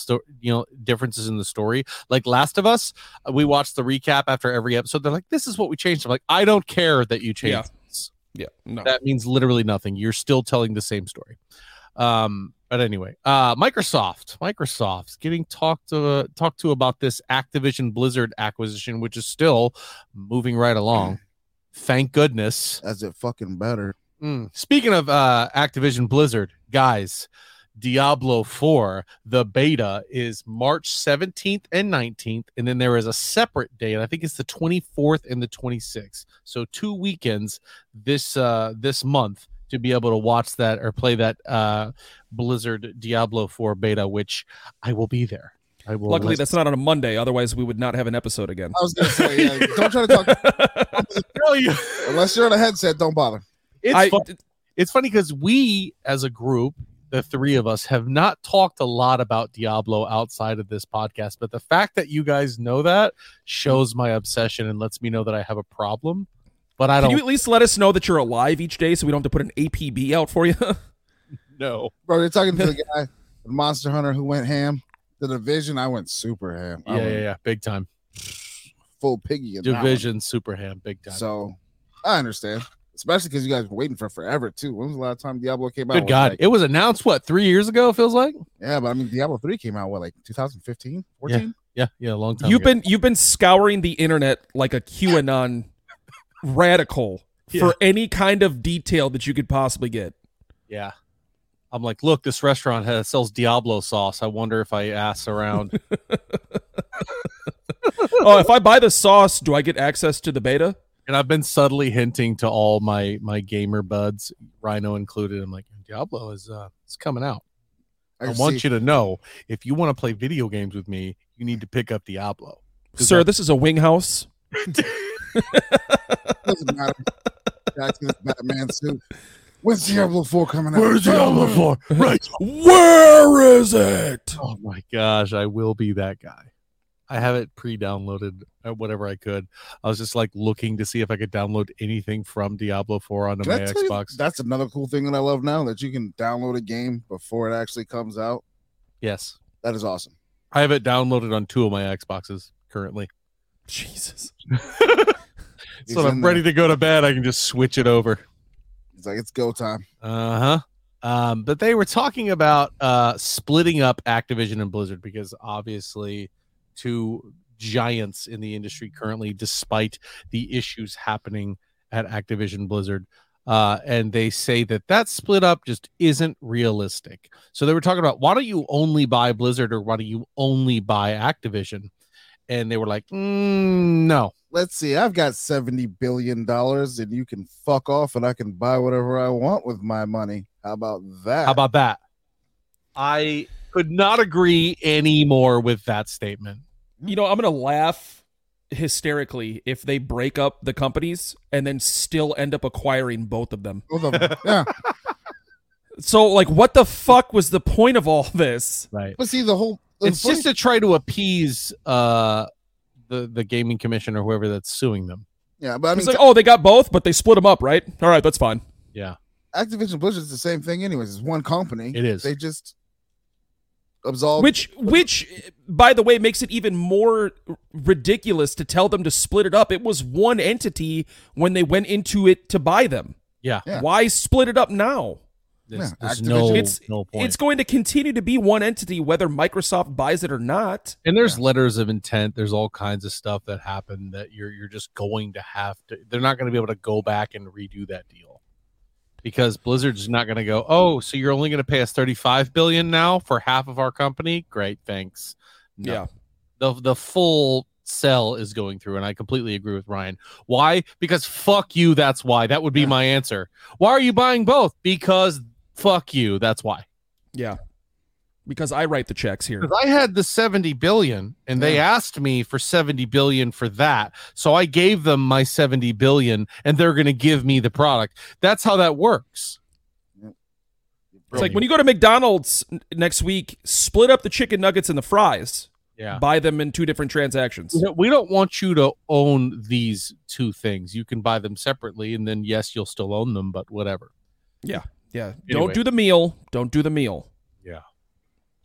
differences in the story. Like Last of Us, we watched the recap after every episode. They're like, this is what we changed. I'm like, I don't care that you changed this. Yeah, no. That means literally nothing. You're still telling the same story. But anyway, Microsoft's getting talked to about this Activision Blizzard acquisition, which is still moving right along. Thank goodness. As it fucking better. Speaking of Activision Blizzard, guys, Diablo 4, the beta is March 17th and 19th, and then there is a separate date. I think it's the 24th and the 26th. So 2 weekends this month to be able to watch that or play that Blizzard Diablo 4 beta, which I will be there. Luckily, that's not on a Monday. Otherwise, we would not have an episode again. I was going to say, don't try to talk. Unless you're on a headset, don't bother. It's funny because we, as a group, the 3 of us, have not talked a lot about Diablo outside of this podcast. But the fact that you guys know that shows my obsession and lets me know that I have a problem. But I don't. Can you at least let us know that you're alive each day so we don't have to put an APB out for you? No, bro. You're talking to the guy, the Monster Hunter, who went ham. The Division, I went super ham. Yeah, big time. Full piggy. Super ham, big time. So I understand. especially because you guys were waiting for forever too. When was the last time Diablo came out? Good God, like, it was announced what 3 years ago? It feels like. Yeah, but I mean, Diablo 3 came out what like 2015, 14. Yeah, a long time. You've been scouring the internet like a QAnon radical for any kind of detail that you could possibly get. Yeah, I'm like, look, this restaurant sells Diablo sauce. I wonder if I ask around. Oh, if I buy the sauce, do I get access to the beta? And I've been subtly hinting to all my gamer buds, Rhino included. I'm like, Diablo is it's coming out. I want you to know, if you want to play video games with me, you need to pick up Diablo. Sir, this is a wing house. Doesn't matter. That's Batman suit. When's Diablo 4 coming out? Where's Diablo 4? Right. Where is it? Oh my gosh, I will be that guy. I have it pre-downloaded whatever I could. I was just like looking to see if I could download anything from Diablo 4 onto my Xbox. That's another cool thing that I love now, that you can download a game before it actually comes out. Yes. That is awesome. I have it downloaded on 2 of my Xboxes currently. Jesus. So when I'm ready to go to bed, I can just switch it over. It's like, it's go time. Uh-huh. But they were talking about splitting up Activision and Blizzard because obviously two giants in the industry currently, despite the issues happening at Activision Blizzard. And they say that split up just isn't realistic. So they were talking about, why don't you only buy Blizzard or why do you only buy Activision? And they were like, no. Let's see. I've got $70 billion and you can fuck off and I can buy whatever I want with my money. How about that? I could not agree anymore with that statement. You know, I'm going to laugh hysterically if they break up the companies and then still end up acquiring both of them. Yeah. So, like, what the fuck was the point of all this? Right. But see, it's just to try to appease the gaming commission or whoever that's suing them. Yeah, but I mean, it's like, oh, they got both, but they split them up, right? All right, that's fine. Yeah, Activision Blizzard is the same thing, anyways. It's one company. It is. They just absolve. Which, by the way, makes it even more ridiculous to tell them to split it up. It was one entity when they went into it to buy them. Yeah. Why split it up now? There's no point. It's going to continue to be one entity whether Microsoft buys it or not. And there's letters of intent. There's all kinds of stuff that happened that you're just going to have to. They're not going to be able to go back and redo that deal because Blizzard's not going to go, oh, so you're only going to pay us $35 billion now for half of our company? Great, thanks. No. Yeah, the full sell is going through, and I completely agree with Ryan. Why? Because fuck you. That's why. That would be my answer. Why are you buying both? Because fuck you. That's why. Yeah. Because I write the checks here. I had the 70 billion and they asked me for 70 billion for that. So I gave them my 70 billion and they're going to give me the product. That's how that works. It's like when you go to McDonald's next week, split up the chicken nuggets and the fries. Yeah. Buy them in two different transactions. We don't want you to own these two things. You can buy them separately and then yes, you'll still own them, but whatever. Yeah. Yeah, anyway. Don't do the meal. Don't do the meal. Yeah.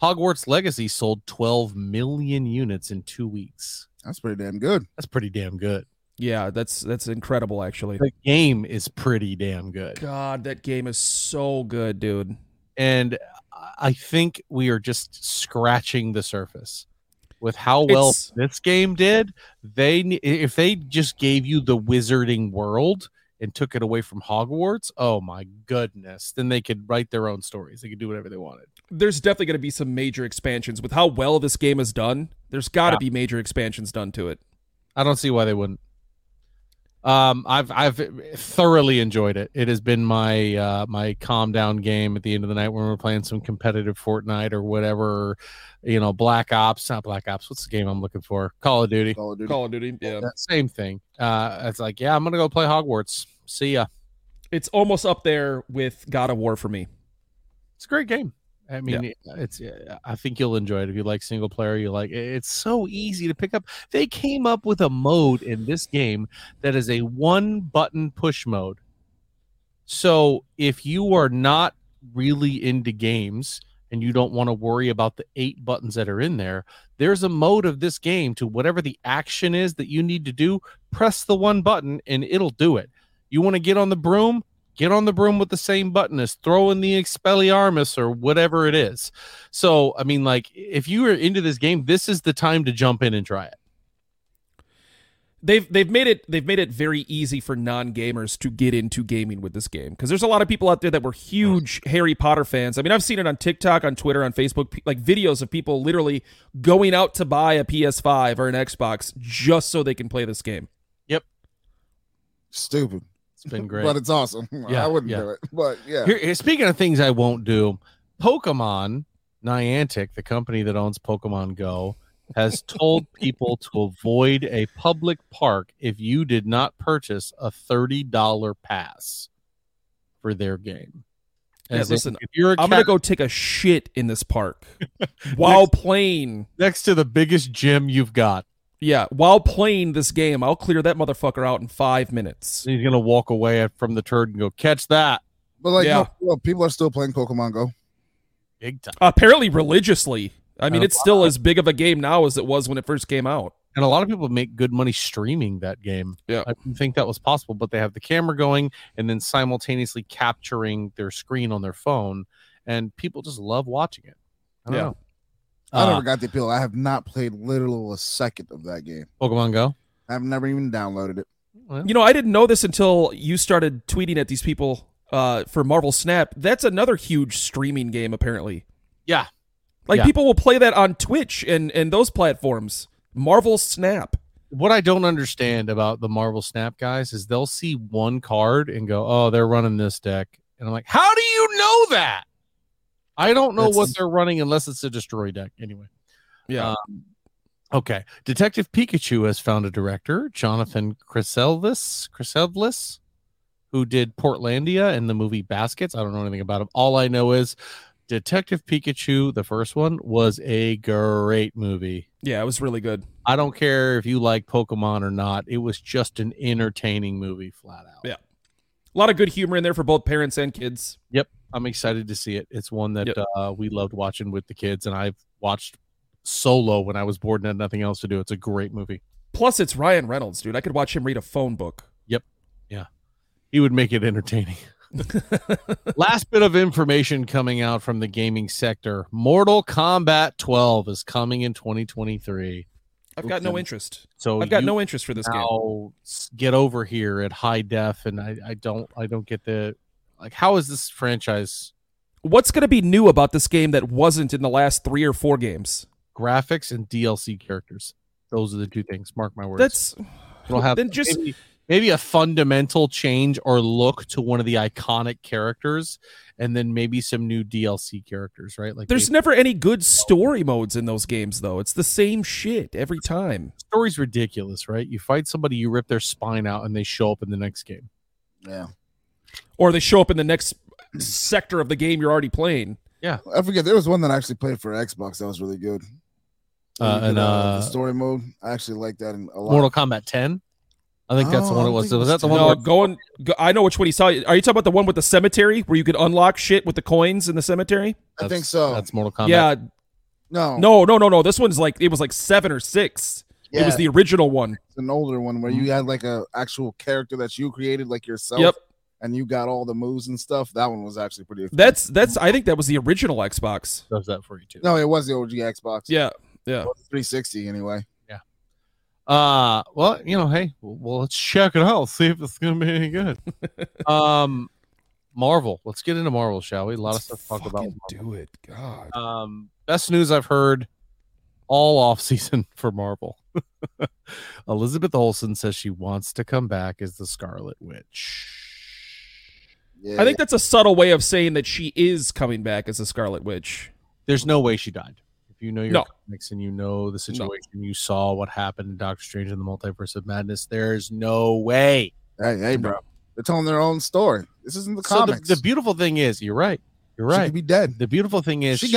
Hogwarts Legacy sold 12 million units in 2 weeks. That's pretty damn good. Yeah, that's incredible, actually. The game is pretty damn good. God, that game is so good, dude. And I think we are just scratching the surface. With how well this game did, if they just gave you the Wizarding World and took it away from Hogwarts, oh my goodness, then they could write their own stories. They could do whatever they wanted. There's definitely going to be some major expansions. With how well this game is done, there's got to be major expansions done to it. I don't see why they wouldn't. I've thoroughly enjoyed it. It has been my my calm down game at the end of the night when we're playing some competitive Fortnite or whatever, you know, not Black Ops. What's the game I'm looking for? Call of Duty. Yeah, same thing. It's like, yeah, I'm gonna go play Hogwarts. See ya. It's almost up there with God of War for me. It's a great game. I mean, It's. I think you'll enjoy it if you like single player. You like it's so easy to pick up. They came up with a mode in this game that is a one-button push mode. So if you are not really into games and you don't want to worry about the 8 buttons that are in there, there's a mode of this game to whatever the action is that you need to do. Press the one button and it'll do it. You want to get on the broom? Get on the broom with the same button as throwing the Expelliarmus or whatever it is. So, I mean, like, if you are into this game, this is the time to jump in and try it. They've made it very easy for non-gamers to get into gaming with this game, because there's a lot of people out there that were huge Harry Potter fans. I mean, I've seen it on TikTok, on Twitter, on Facebook, like videos of people literally going out to buy a PS5 or an Xbox just so they can play this game. Yep. Stupid. It's been great. But it's awesome. Yeah, I wouldn't do it. But yeah. Here, speaking of things I won't do, Pokemon, Niantic, the company that owns Pokemon Go, has told people to avoid a public park if you did not purchase a $30 pass for their game. Yeah, listen, if you're I'm going to go take a shit in this park while playing. Next to the biggest gym you've got. Yeah, while playing this game, I'll clear that motherfucker out in 5 minutes. He's going to walk away from the turd and go, catch that. But like, no, people are still playing Pokemon Go. Big time. Apparently religiously. I mean, it's still as big of a game now as it was when it first came out. And a lot of people make good money streaming that game. Yeah, I didn't think that was possible, but they have the camera going and then simultaneously capturing their screen on their phone, and people just love watching it. I don't know. I never got the appeal. I have not played literally a second of that game. Pokemon Go? I've never even downloaded it. You know, I didn't know this until you started tweeting at these people for Marvel Snap. That's another huge streaming game, apparently. Yeah. Like, people will play that on Twitch and those platforms. Marvel Snap. What I don't understand about the Marvel Snap guys is they'll see one card and go, oh, they're running this deck. And I'm like, how do you know that? I don't know what they're running unless it's a destroy deck. Anyway. Yeah. Okay. Detective Pikachu has found a director, Jonathan Chriselvis, who did Portlandia and the movie Baskets. I don't know anything about him. All I know is Detective Pikachu, the first one, was a great movie. Yeah, it was really good. I don't care if you like Pokemon or not. It was just an entertaining movie, flat out. Yeah. A lot of good humor in there for both parents and kids. Yep. I'm excited to see it. It's one that we loved watching with the kids, and I've watched solo when I was bored and had nothing else to do. It's a great movie. Plus, it's Ryan Reynolds, dude. I could watch him read a phone book. Yep. Yeah. He would make it entertaining. Last bit of information coming out from the gaming sector. Mortal Kombat 12 is coming in 2023. I've got no interest. So I've got no interest for this game. Get over here at high def, and I don't get the... Like, how is this franchise? What's going to be new about this game that wasn't in the last 3 or 4 games? Graphics and DLC characters. Those are the two things. Mark my words. It'll have then just maybe a fundamental change or look to one of the iconic characters, and then maybe some new DLC characters, right? Like, there's never any good story modes in those games, though. It's the same shit every time. The story's ridiculous, right? You fight somebody, you rip their spine out, and they show up in the next game. Yeah. Or they show up in the next sector of the game you're already playing. Yeah. I forget. There was one that I actually played for Xbox that was really good. The story mode. I actually like that a lot. Mortal Kombat 10? I think that's the one it was. Was that the one? No, I know which one he saw. Are you talking about the one with the cemetery where you could unlock shit with the coins in the cemetery? I think so. That's Mortal Kombat. Yeah. No. This one's like, it was like 7 or 6. Yeah. It was the original one. It's an older one where you had like a actual character that you created, like yourself. Yep. And you got all the moves and stuff. That one was actually pretty. That's. I think that was the original Xbox. Does that for you too? No, it was the OG Xbox. Yeah. 360 anyway. Yeah. Well, you know, hey, well, let's check it out. See if it's gonna be any good. Marvel. Let's get into Marvel, shall we? A lot of stuff to talk about. Do it, God. Best news I've heard all off season for Marvel. Elizabeth Olsen says she wants to come back as the Scarlet Witch. Yeah. I think that's a subtle way of saying that she is coming back as a Scarlet Witch. There's no way she died. If you know your comics and you know the situation, you saw what happened in Doctor Strange and the Multiverse of Madness, there's no way. Hey, bro. They're telling their own story. This isn't the comics. The beautiful thing is, you're right. She could be dead. The beautiful thing is, she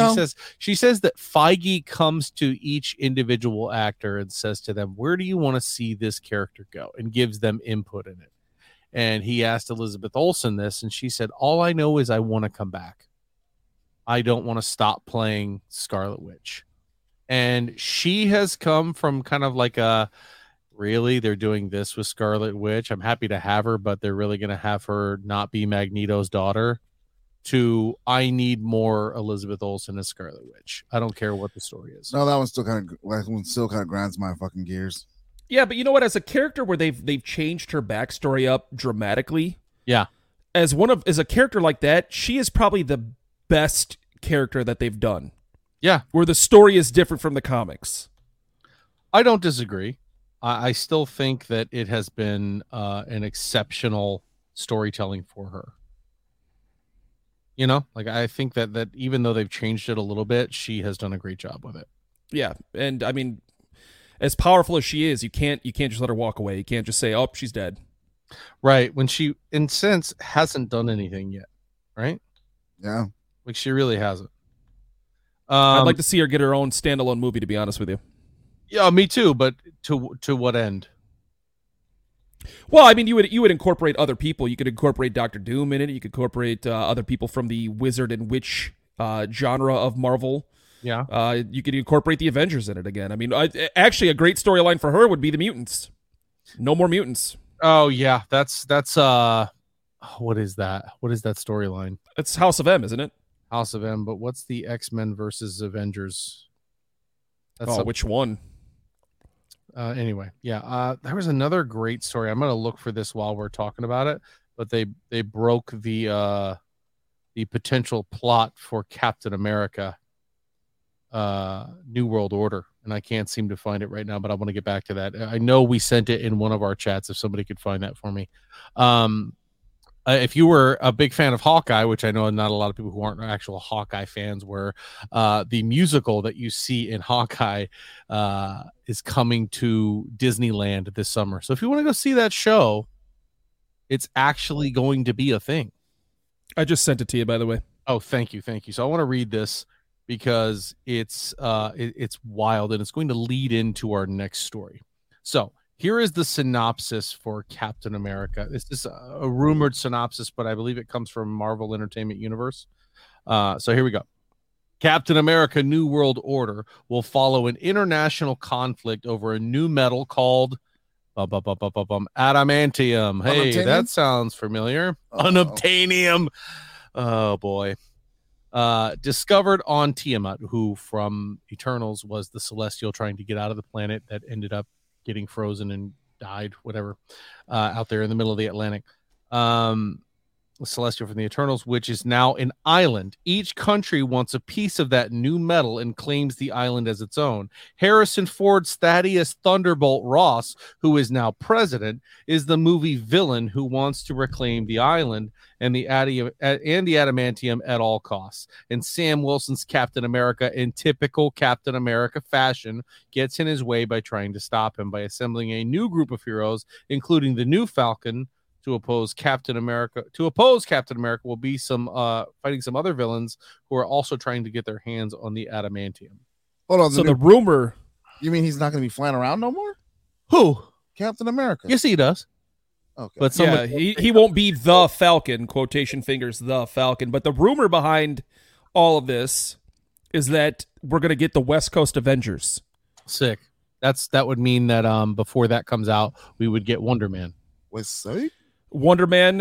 says that Feige comes to each individual actor and says to them, where do you want to see this character go? And gives them input in it. And he asked Elizabeth Olsen this, and she said, all I know is I want to come back. I don't want to stop playing Scarlet Witch. And she has come from kind of like a really, they're doing this with Scarlet Witch. I'm happy to have her, but they're really going to have her not be Magneto's daughter. To I need more Elizabeth Olsen as Scarlet Witch. I don't care what the story is. No, that one still kind of grinds my fucking gears. Yeah, but you know what? As a character where they've changed her backstory up dramatically. Yeah. As a character like that, she is probably the best character that they've done. Yeah. Where the story is different from the comics. I don't disagree. I still think that it has been an exceptional storytelling for her. You know, like I think that even though they've changed it a little bit, she has done a great job with it. Yeah. And I mean, as powerful as she is, you can't just let her walk away. You can't just say, oh, she's dead. Right. When she, in sense, hasn't done anything yet. Right. Yeah. Like she really hasn't. I'd like to see her get her own standalone movie, to be honest with you. Yeah, me too. But to what end? Well, I mean, you would incorporate other people. You could incorporate Doctor Doom in it. You could incorporate other people from the wizard and witch genre of Marvel. Yeah. You could incorporate the Avengers in it again. I mean, actually, a great storyline for her would be the mutants. No more mutants. Oh yeah, that's what is that? What is that storyline? It's House of M, isn't it? House of M. But what's the X-Men versus Avengers? Which one? Anyway, yeah, there was another great story. I'm gonna look for this while we're talking about it. But they broke the potential plot for Captain America, New World Order, and I can't seem to find it right now. But I want to get back to that. I know we sent it in one of our chats. If somebody could find that for me, if you were a big fan of Hawkeye, which I know not a lot of people who aren't actual Hawkeye fans were, the musical that you see in Hawkeye is coming to Disneyland this summer. So if you want to go see that show, it's actually going to be a thing. I just sent it to you, by the way. Oh, thank you. Thank you. So I want to read this because it's wild and it's going to lead into our next story. So here is the synopsis for Captain America. This is a rumored synopsis, but I believe it comes from Marvel Entertainment Universe. So here we go. Captain America New World Order will follow an international conflict over a new metal called adamantium. Hey, that sounds familiar. Uh-oh. Unobtainium. Oh, boy. Discovered on Tiamat, who from Eternals was the Celestial trying to get out of the planet that ended up getting frozen and died, whatever, out there in the middle of the Atlantic. Celestial from the Eternals, which is now an island. Each country wants a piece of that new metal and claims the island as its own. Harrison Ford's Thaddeus Thunderbolt Ross, who is now president, is the movie villain who wants to reclaim the island and the adamantium at all costs. And Sam Wilson's Captain America, in typical Captain America fashion, gets in his way by trying to stop him by assembling a new group of heroes, including the new Falcon, to oppose Captain America will be some fighting some other villains who are also trying to get their hands on the adamantium. Hold on. So the rumor, you mean he's not going to be flying around no more? Who? Captain America. Yes, he does. Okay. But somebody, yeah, he won't be the Falcon, quotation fingers, the Falcon. But the rumor behind all of this is that we're going to get the West Coast Avengers. Sick. That would mean that before that comes out, we would get Wonder Man. What's sick? Wonder Man.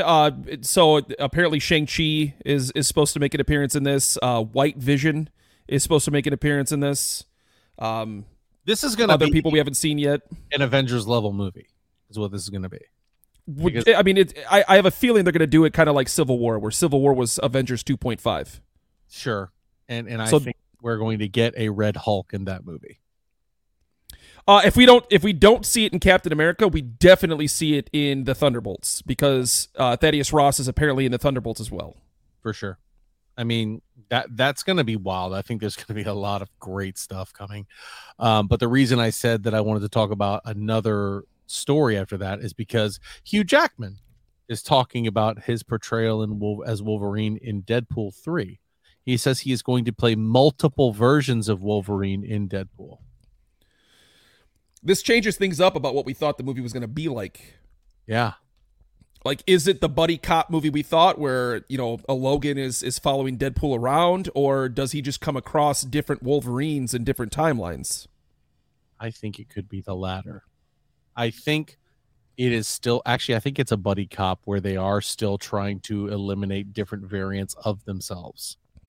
So apparently Shang-Chi is supposed to make an appearance in this. White Vision is supposed to make an appearance in this. This is going to be other people we haven't seen yet. An Avengers level movie is what this is going to be. Because I mean, I have a feeling they're going to do it kind of like Civil War, where Civil War was Avengers 2.5. Sure, and I think we're going to get a Red Hulk in that movie. If we don't see it in Captain America, we definitely see it in the Thunderbolts because Thaddeus Ross is apparently in the Thunderbolts as well. For sure. I mean, that's going to be wild. I think there's going to be a lot of great stuff coming. But the reason I said that I wanted to talk about another story after that is because Hugh Jackman is talking about his portrayal as Wolverine in Deadpool 3. He says he is going to play multiple versions of Wolverine in Deadpool. This changes things up about what we thought the movie was going to be like. Yeah. Like, is it the buddy cop movie we thought where, you know, a Logan is following Deadpool around, or does he just come across different Wolverines in different timelines? I think it could be the latter. I think it is still, actually, I think it's a buddy cop where they are still trying to eliminate different variants of themselves.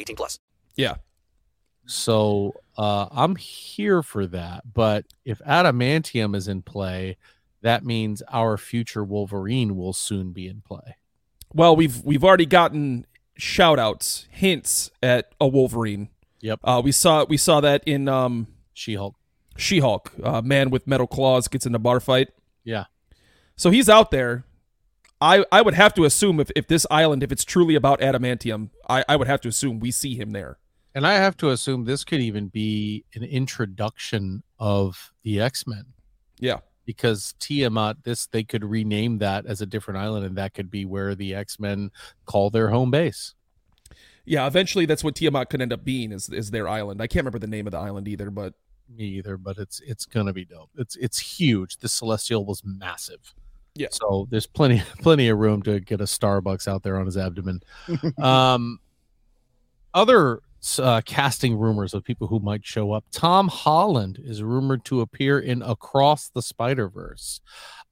18 plus. Yeah. So I'm here for that. But if adamantium is in play, that means our future Wolverine will soon be in play. Well, we've already gotten shout-outs, hints at a Wolverine. Yep. We saw that in... She-Hulk. Man with metal claws gets in a bar fight. Yeah. So he's out there. I would have to assume if this island, if it's truly about adamantium, I would have to assume we see him there. And I have to assume this could even be an introduction of the X-Men. Yeah. Because Tiamat, they could rename that as a different island, and that could be where the X-Men call their home base. Yeah, eventually that's what Tiamat could end up being is their island. I can't remember the name of the island either, but... Me either, but it's gonna be dope. It's huge. The Celestial was massive. Yeah. So there's plenty of room to get a Starbucks out there on his abdomen. Other casting rumors of people who might show up. Tom Holland is rumored to appear in Across the Spider-Verse.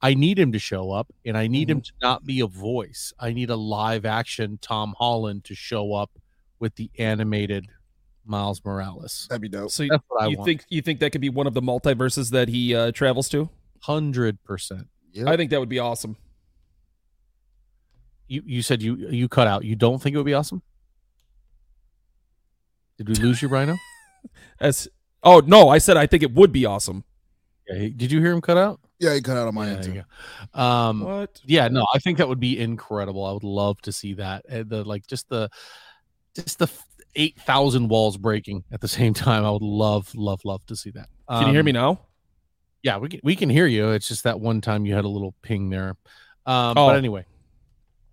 I need him to show up, and I need him to not be a voice. I need a live action Tom Holland to show up with the animated Miles Morales. That'd be dope. So you think that could be one of the multiverses that he travels to? 100%. Yep. I think that would be awesome. You said you cut out. You don't think it would be awesome? Did we lose you, Rhino? Oh no, I said I think it would be awesome. Yeah, did you hear him cut out? Yeah, he cut out on my end too. What? Yeah, no, I think that would be incredible. I would love to see that. Just the 8,000 walls breaking at the same time. I would love to see that. Can you hear me now? Yeah, we can hear you. It's just that one time you had a little ping there. But anyway,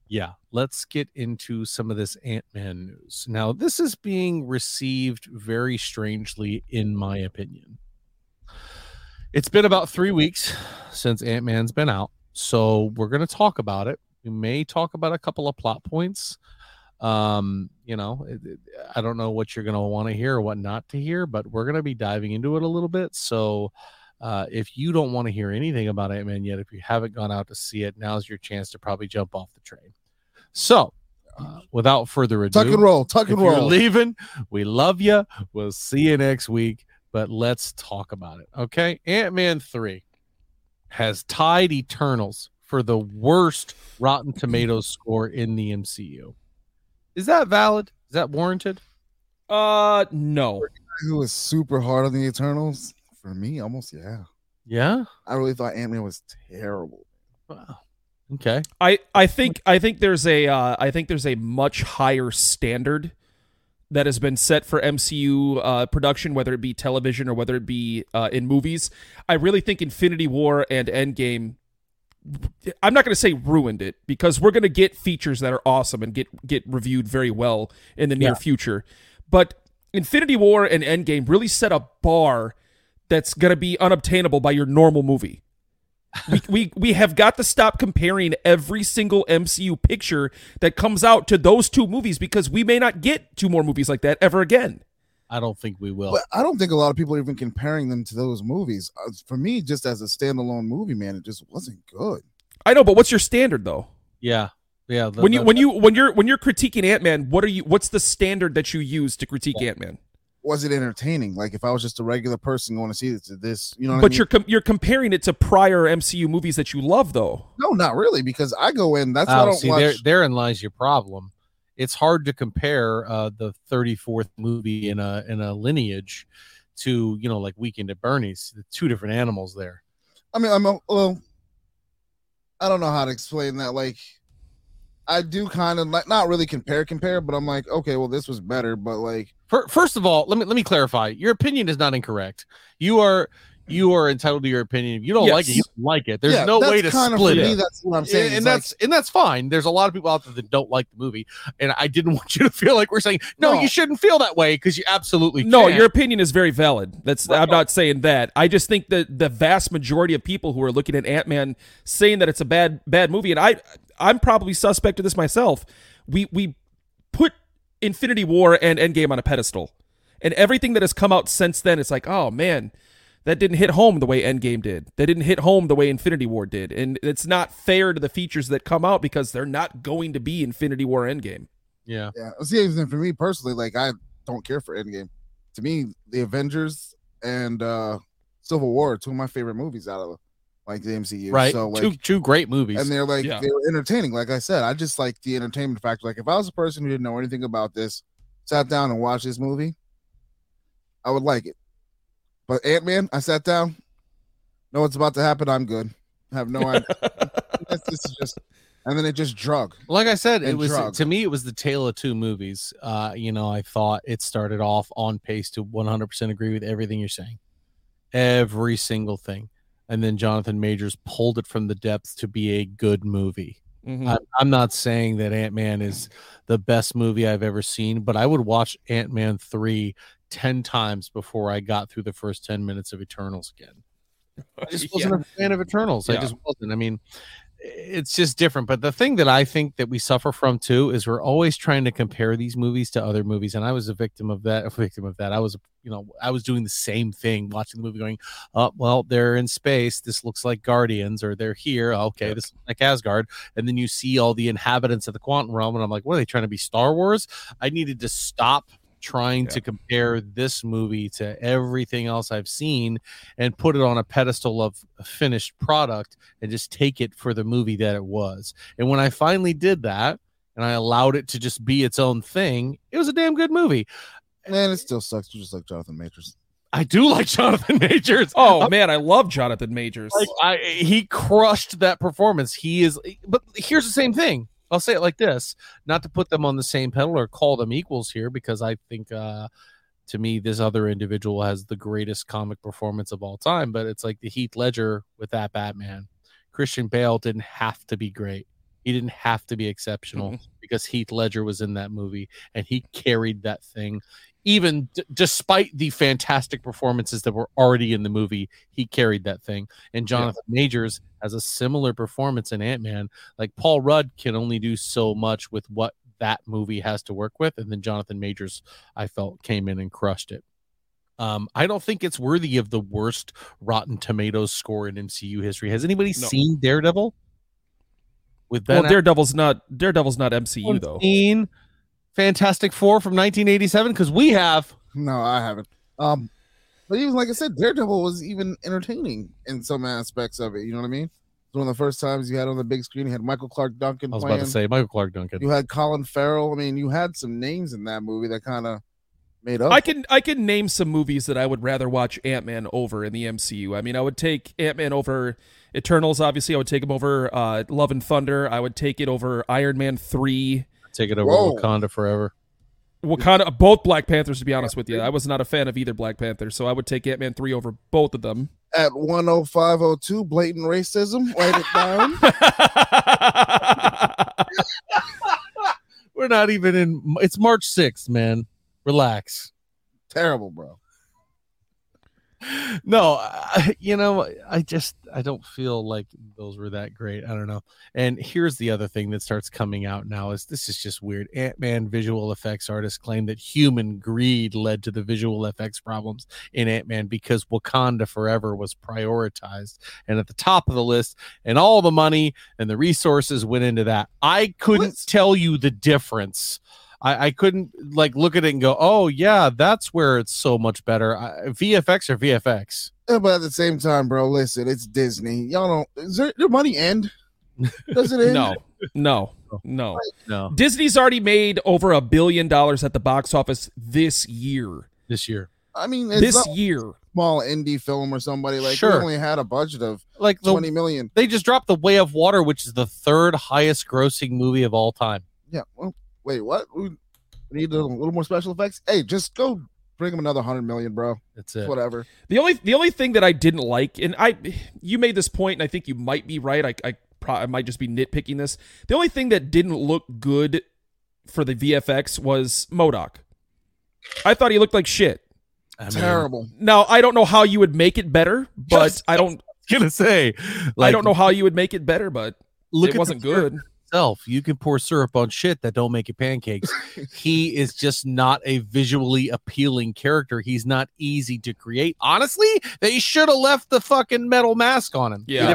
yeah, let's get into some of this Ant-Man news. Now, this is being received very strangely, in my opinion. It's been about 3 weeks since Ant-Man's been out, so we're going to talk about it. We may talk about a couple of plot points. I don't know what you're going to want to hear or what not to hear, but we're going to be diving into it a little bit. So if you don't want to hear anything about Ant-Man yet, if you haven't gone out to see it, now's your chance to probably jump off the train. So without further ado, tuck and roll. You're leaving. We love you. We'll see you next week, but let's talk about it. Okay. Ant-Man 3 has tied Eternals for the worst Rotten Tomatoes score in the MCU. Is that valid? Is that warranted? No. It was super hard on the Eternals. For me, almost, yeah. Yeah? I really thought Ant-Man was terrible. Wow. Okay. I think there's a much higher standard that has been set for MCU production, whether it be television or whether it be in movies. I really think Infinity War and Endgame, I'm not going to say ruined it, because we're going to get features that are awesome and get reviewed very well in the near future. But Infinity War and Endgame really set a bar that's going to be unobtainable by your normal movie. We have got to stop comparing every single MCU picture that comes out to those two movies, because we may not get two more movies like that ever again. I don't think we will. But I don't think a lot of people are even comparing them to those movies. For me, just as a standalone movie, man, it just wasn't good. I know, but what's your standard though? Yeah, yeah. When you're critiquing Ant-Man, what's the standard that you use to critique Ant-Man? Was it entertaining? Like, if I was just a regular person going to see this, you know what I mean? But you're comparing it to prior MCU movies that you love, though. No, not really, because I go in. That's why I don't watch. Therein lies your problem. It's hard to compare the 34th movie in a lineage to, like Weekend at Bernie's. The two different animals there. I mean, I don't know how to explain that. Like, I do kind of like not really compare, but I'm like, okay, well, this was better, but like, first of all, let me clarify. Your opinion is not incorrect. You are you are entitled to your opinion. If you don't like it, you don't like it. There's no way to split it. That's what I'm saying. And that's fine. There's a lot of people out there that don't like the movie, and I didn't want you to feel like we're saying no. You shouldn't feel that way because you absolutely can't. Your opinion is very valid. That's right. I'm not saying that. I just think that the vast majority of people who are looking at Ant-Man saying that it's a bad movie, and I'm probably suspect of this myself. We put Infinity War and Endgame on a pedestal, and everything that has come out since then, it's like, oh man, that didn't hit home the way Endgame did. That didn't hit home the way Infinity War did. And it's not fair to the features that come out because they're not going to be Infinity War, Endgame. Yeah. See, even for me personally, like, I don't care for Endgame. To me, the Avengers and Civil War are two of my favorite movies out of like the MCU. Right. So, like, two great movies. And they're like they were entertaining. Like I said, I just like the entertainment factor. Like, if I was a person who didn't know anything about this, sat down and watched this movie, I would like it. But Ant-Man, I sat down. Know what's about to happen. I'm good. I have no idea. This is just, and then it just drug. Like I said, it was drug. To me, it was the tale of two movies. I thought it started off on pace to 100% agree with everything you're saying, every single thing, and then Jonathan Majors pulled it from the depths to be a good movie. Mm-hmm. I'm not saying that Ant-Man is the best movie I've ever seen, but I would watch Ant-Man 3 10 times before I got through the first 10 minutes of Eternals again. I just wasn't a fan of Eternals. I just wasn't. I mean, it's just different. But the thing that I think that we suffer from too is we're always trying to compare these movies to other movies. And I was a victim of that. I was, I was doing the same thing, watching the movie going, they're in space. This looks like Guardians, or they're here. Okay, this looks like Asgard. And then you see all the inhabitants of the quantum realm. And I'm like, what are they trying to be, Star Wars? I needed to stop trying to compare this movie to everything else I've seen and put it on a pedestal of a finished product and just take it for the movie that it was. And when I finally did that and I allowed it to just be its own thing, it was a damn good movie. Man, it still sucks. You just like Jonathan Majors. I do like Jonathan Majors. Oh man, I love Jonathan Majors. Like, he crushed that performance. But here's the same thing. I'll say it like this, not to put them on the same pedal or call them equals here, because I think to me, this other individual has the greatest comic performance of all time, but it's like the Heath Ledger with that Batman. Christian Bale didn't have to be great. He didn't have to be exceptional because Heath Ledger was in that movie and he carried that thing. Even despite the fantastic performances that were already in the movie, he carried that thing. And Jonathan Majors has a similar performance in Ant-Man. Like, Paul Rudd can only do so much with what that movie has to work with. And then Jonathan Majors, I felt, came in and crushed it. I don't think it's worthy of the worst Rotten Tomatoes score in MCU history. Has anybody seen Daredevil? Daredevil's not MCU though. Seen Fantastic Four from 1987 because we have. No, I haven't. But even like I said, Daredevil was even entertaining in some aspects of it. You know what I mean? It's one of the first times you had on the big screen. You had Michael Clark Duncan. I was about to say Michael Clark Duncan. You had Colin Farrell. I mean, you had some names in that movie that kind of made up. I can name some movies that I would rather watch Ant-Man over in the MCU. I mean, I would take Ant-Man over Eternals. Obviously, I would take him over Love and Thunder. I would take it over Iron Man 3. Take it over Wakanda Forever. Wakanda, both Black Panthers, to be honest with you. I was not a fan of either Black Panther, so I would take Ant-Man 3 over both of them. At 10502, blatant racism. Write it down. We're not even in... It's March 6th, man. Relax. Terrible, bro. No, I don't feel like those were that great. I don't know. And here's the other thing that starts coming out now is this is just weird. Ant-Man visual effects artists claim that human greed led to the visual effects problems in Ant-Man because Wakanda Forever was prioritized and at the top of the list, and all the money and the resources went into that. I couldn't tell you the difference. I couldn't like look at it and go, oh yeah, that's where it's so much better. VFX or VFX. Yeah, but at the same time, bro, listen, it's Disney. Y'all don't. Is their money end? Does it end? No. Disney's already made over $1 billion at the box office this year. I mean, it's this year. Small indie film or somebody like they only had a budget of like $20 million. They just dropped The Way of Water, which is the third highest grossing movie of all time. Yeah. Well. Wait, what? We need a little more special effects. Hey, just go Bring him another $100 million, bro. That's it. It's whatever. The only thing that I didn't like, and you made this point, and I think you might be right. I might just be nitpicking this. The only thing that didn't look good for the VFX was MODOK. I thought he looked like shit. Terrible. Now I don't know how you would make it better, but I don't know how you would make it better, but it wasn't good. You can pour syrup on shit that don't make it pancakes. He is just not a visually appealing character. He's not easy to create. Honestly, they should have left the fucking metal mask on him. Yeah,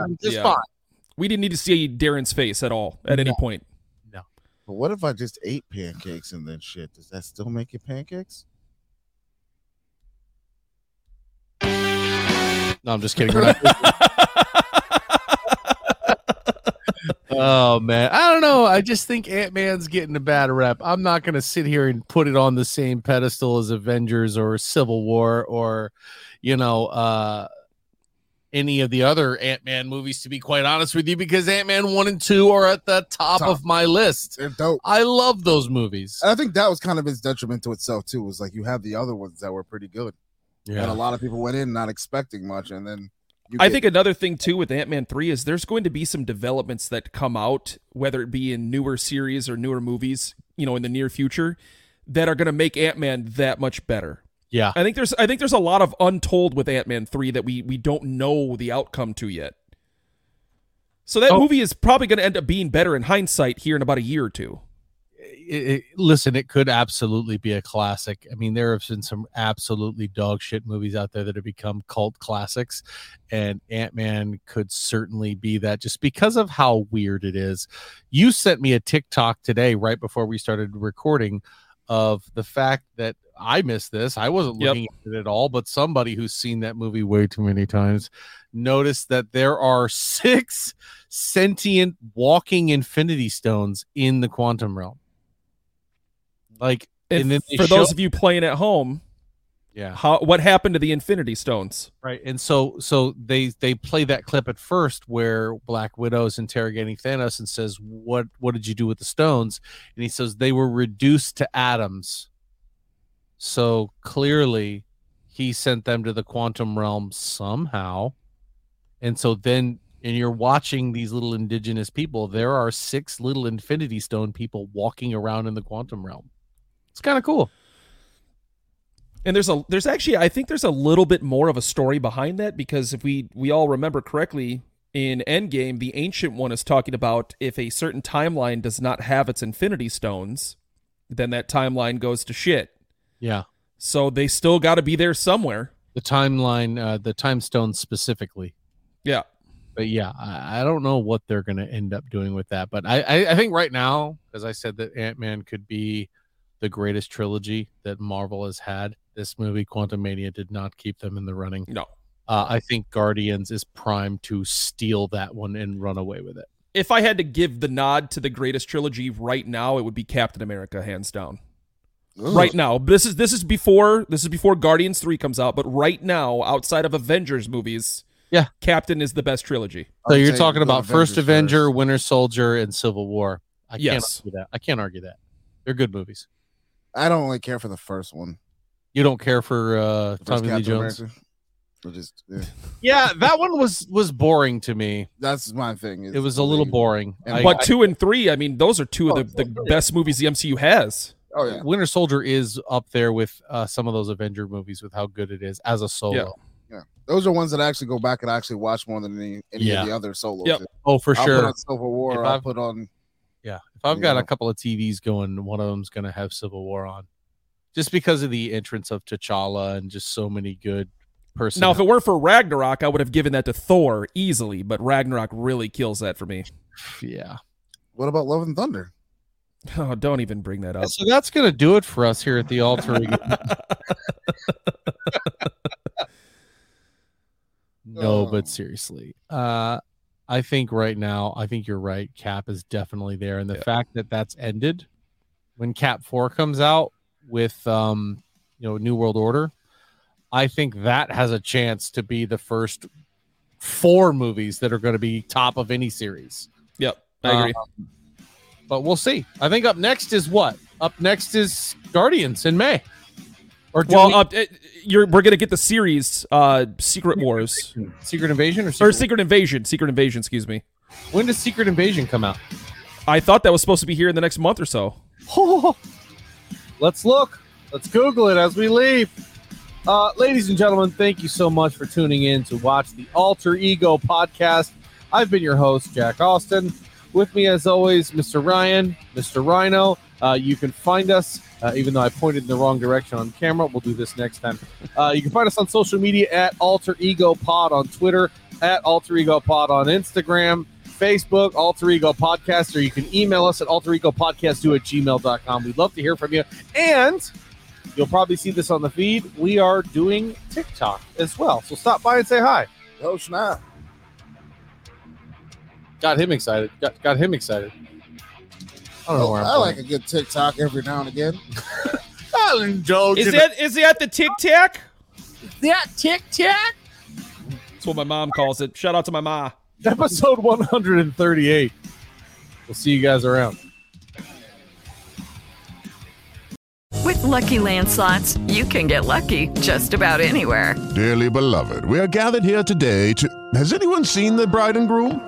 we didn't need to see Darren's face at all at any point. No. But what if I just ate pancakes and then shit? Does that still make it pancakes? No, I'm just kidding. Oh, man. I don't know. I just think Ant-Man's getting a bad rep. I'm not going to sit here and put it on the same pedestal as Avengers or Civil War or, any of the other Ant-Man movies, to be quite honest with you, because Ant-Man 1 and 2 are at the top of my list. They're dope. I love those movies. And I think that was kind of his detriment to itself, too, was like you have the other ones that were pretty good. Yeah. And a lot of people went in not expecting much, and then... I think another thing, too, with Ant-Man 3 is there's going to be some developments that come out, whether it be in newer series or newer movies, in the near future, that are going to make Ant-Man that much better. Yeah. I think there's a lot of untold with Ant-Man 3 that we don't know the outcome to yet. So that movie is probably going to end up being better in hindsight here in about a year or two. It could absolutely be a classic. I mean, there have been some absolutely dog shit movies out there that have become cult classics, and Ant-Man could certainly be that just because of how weird it is. You sent me a TikTok today right before we started recording of the fact that I missed this. I wasn't looking at it at all, but somebody who's seen that movie way too many times noticed that there are 6 sentient walking Infinity Stones in the quantum realm. Those of you playing at home, what happened to the Infinity Stones? Right, and so they play that clip at first where Black Widow's interrogating Thanos and says, "What did you do with the stones?" And he says they were reduced to atoms. So clearly, he sent them to the quantum realm somehow, and so then. And you're watching these little indigenous people. There are 6 little Infinity Stone people walking around in the quantum realm. It's kind of cool. And there's a little bit more of a story behind that, because if we all remember correctly, in Endgame, the Ancient One is talking about if a certain timeline does not have its Infinity Stones, then that timeline goes to shit. Yeah. So they still got to be there somewhere. The timeline, the time stones specifically. Yeah. But yeah, I don't know what they're going to end up doing with that. But I think right now, as I said, that Ant-Man could be the greatest trilogy that Marvel has had. This movie, Quantumania, did not keep them in the running. No. I think Guardians is primed to steal that one and run away with it. If I had to give the nod to the greatest trilogy right now, it would be Captain America, hands down. Ooh. Right now. This is before Guardians 3 comes out. But right now, outside of Avengers movies... Yeah, Captain is the best trilogy. So you're talking about first Avenger, Winter Soldier, and Civil War. I can't argue that. They're good movies. I don't really care for the first one. You don't care for Tommy Lee Jones? Yeah, that one was boring to me. That's my thing. It was a little boring. But 2 and 3, I mean, those are two of the best movies the MCU has. Oh yeah, Winter Soldier is up there with some of those Avenger movies with how good it is as a solo. Yeah. Yeah, those are ones that I actually go back and I actually watch more than any of the other solos. Yep. Oh, for sure. I'll put on Civil War. I'll put on. Yeah, if I've got a couple of TVs going, one of them's going to have Civil War on, just because of the entrance of T'Challa and just so many good person. Now, if it weren't for Ragnarok, I would have given that to Thor easily, but Ragnarok really kills that for me. Yeah. What about Love and Thunder? Oh, don't even bring that up. So that's going to do it for us here at the Alter Ego. No, but seriously, I think right now, I think you're right. Cap is definitely there. And the fact that that's ended when Cap 4 comes out with, New World Order, I think that has a chance to be the first 4 movies that are going to be top of any series. Yep. I agree. But we'll see. I think up next is Guardians in May. Or we're going to get the series Secret Wars. Secret Invasion, excuse me. When does Secret Invasion come out? I thought that was supposed to be here in the next month or so. Let's look. Let's Google it as we leave. Ladies and gentlemen, thank you so much for tuning in to watch the Alter Ego podcast. I've been your host, Jack Austin. With me, as always, Mr. Ryan, Mr. Rhino. You can find us, even though I pointed in the wrong direction on camera. We'll do this next time. You can find us on social media at Alter Ego Pod on Twitter, at Alter Ego Pod on Instagram, Facebook, Alter Ego Podcast, or you can email us at alteregopodcast@gmail.com. We'd love to hear from you. And you'll probably see this on the feed. We are doing TikTok as well. So stop by and say hi. Oh, snap. Got him excited. Got him excited. I don't know where I'm going. Like a good TikTok every now and again. I'll indulge. Is that the TikTok? Is that TikTok? That's what my mom calls it. Shout out to my ma. Episode 138. We'll see you guys around. With Lucky Land Slots, you can get lucky just about anywhere. Dearly beloved, we are gathered here today to... Has anyone seen the bride and groom?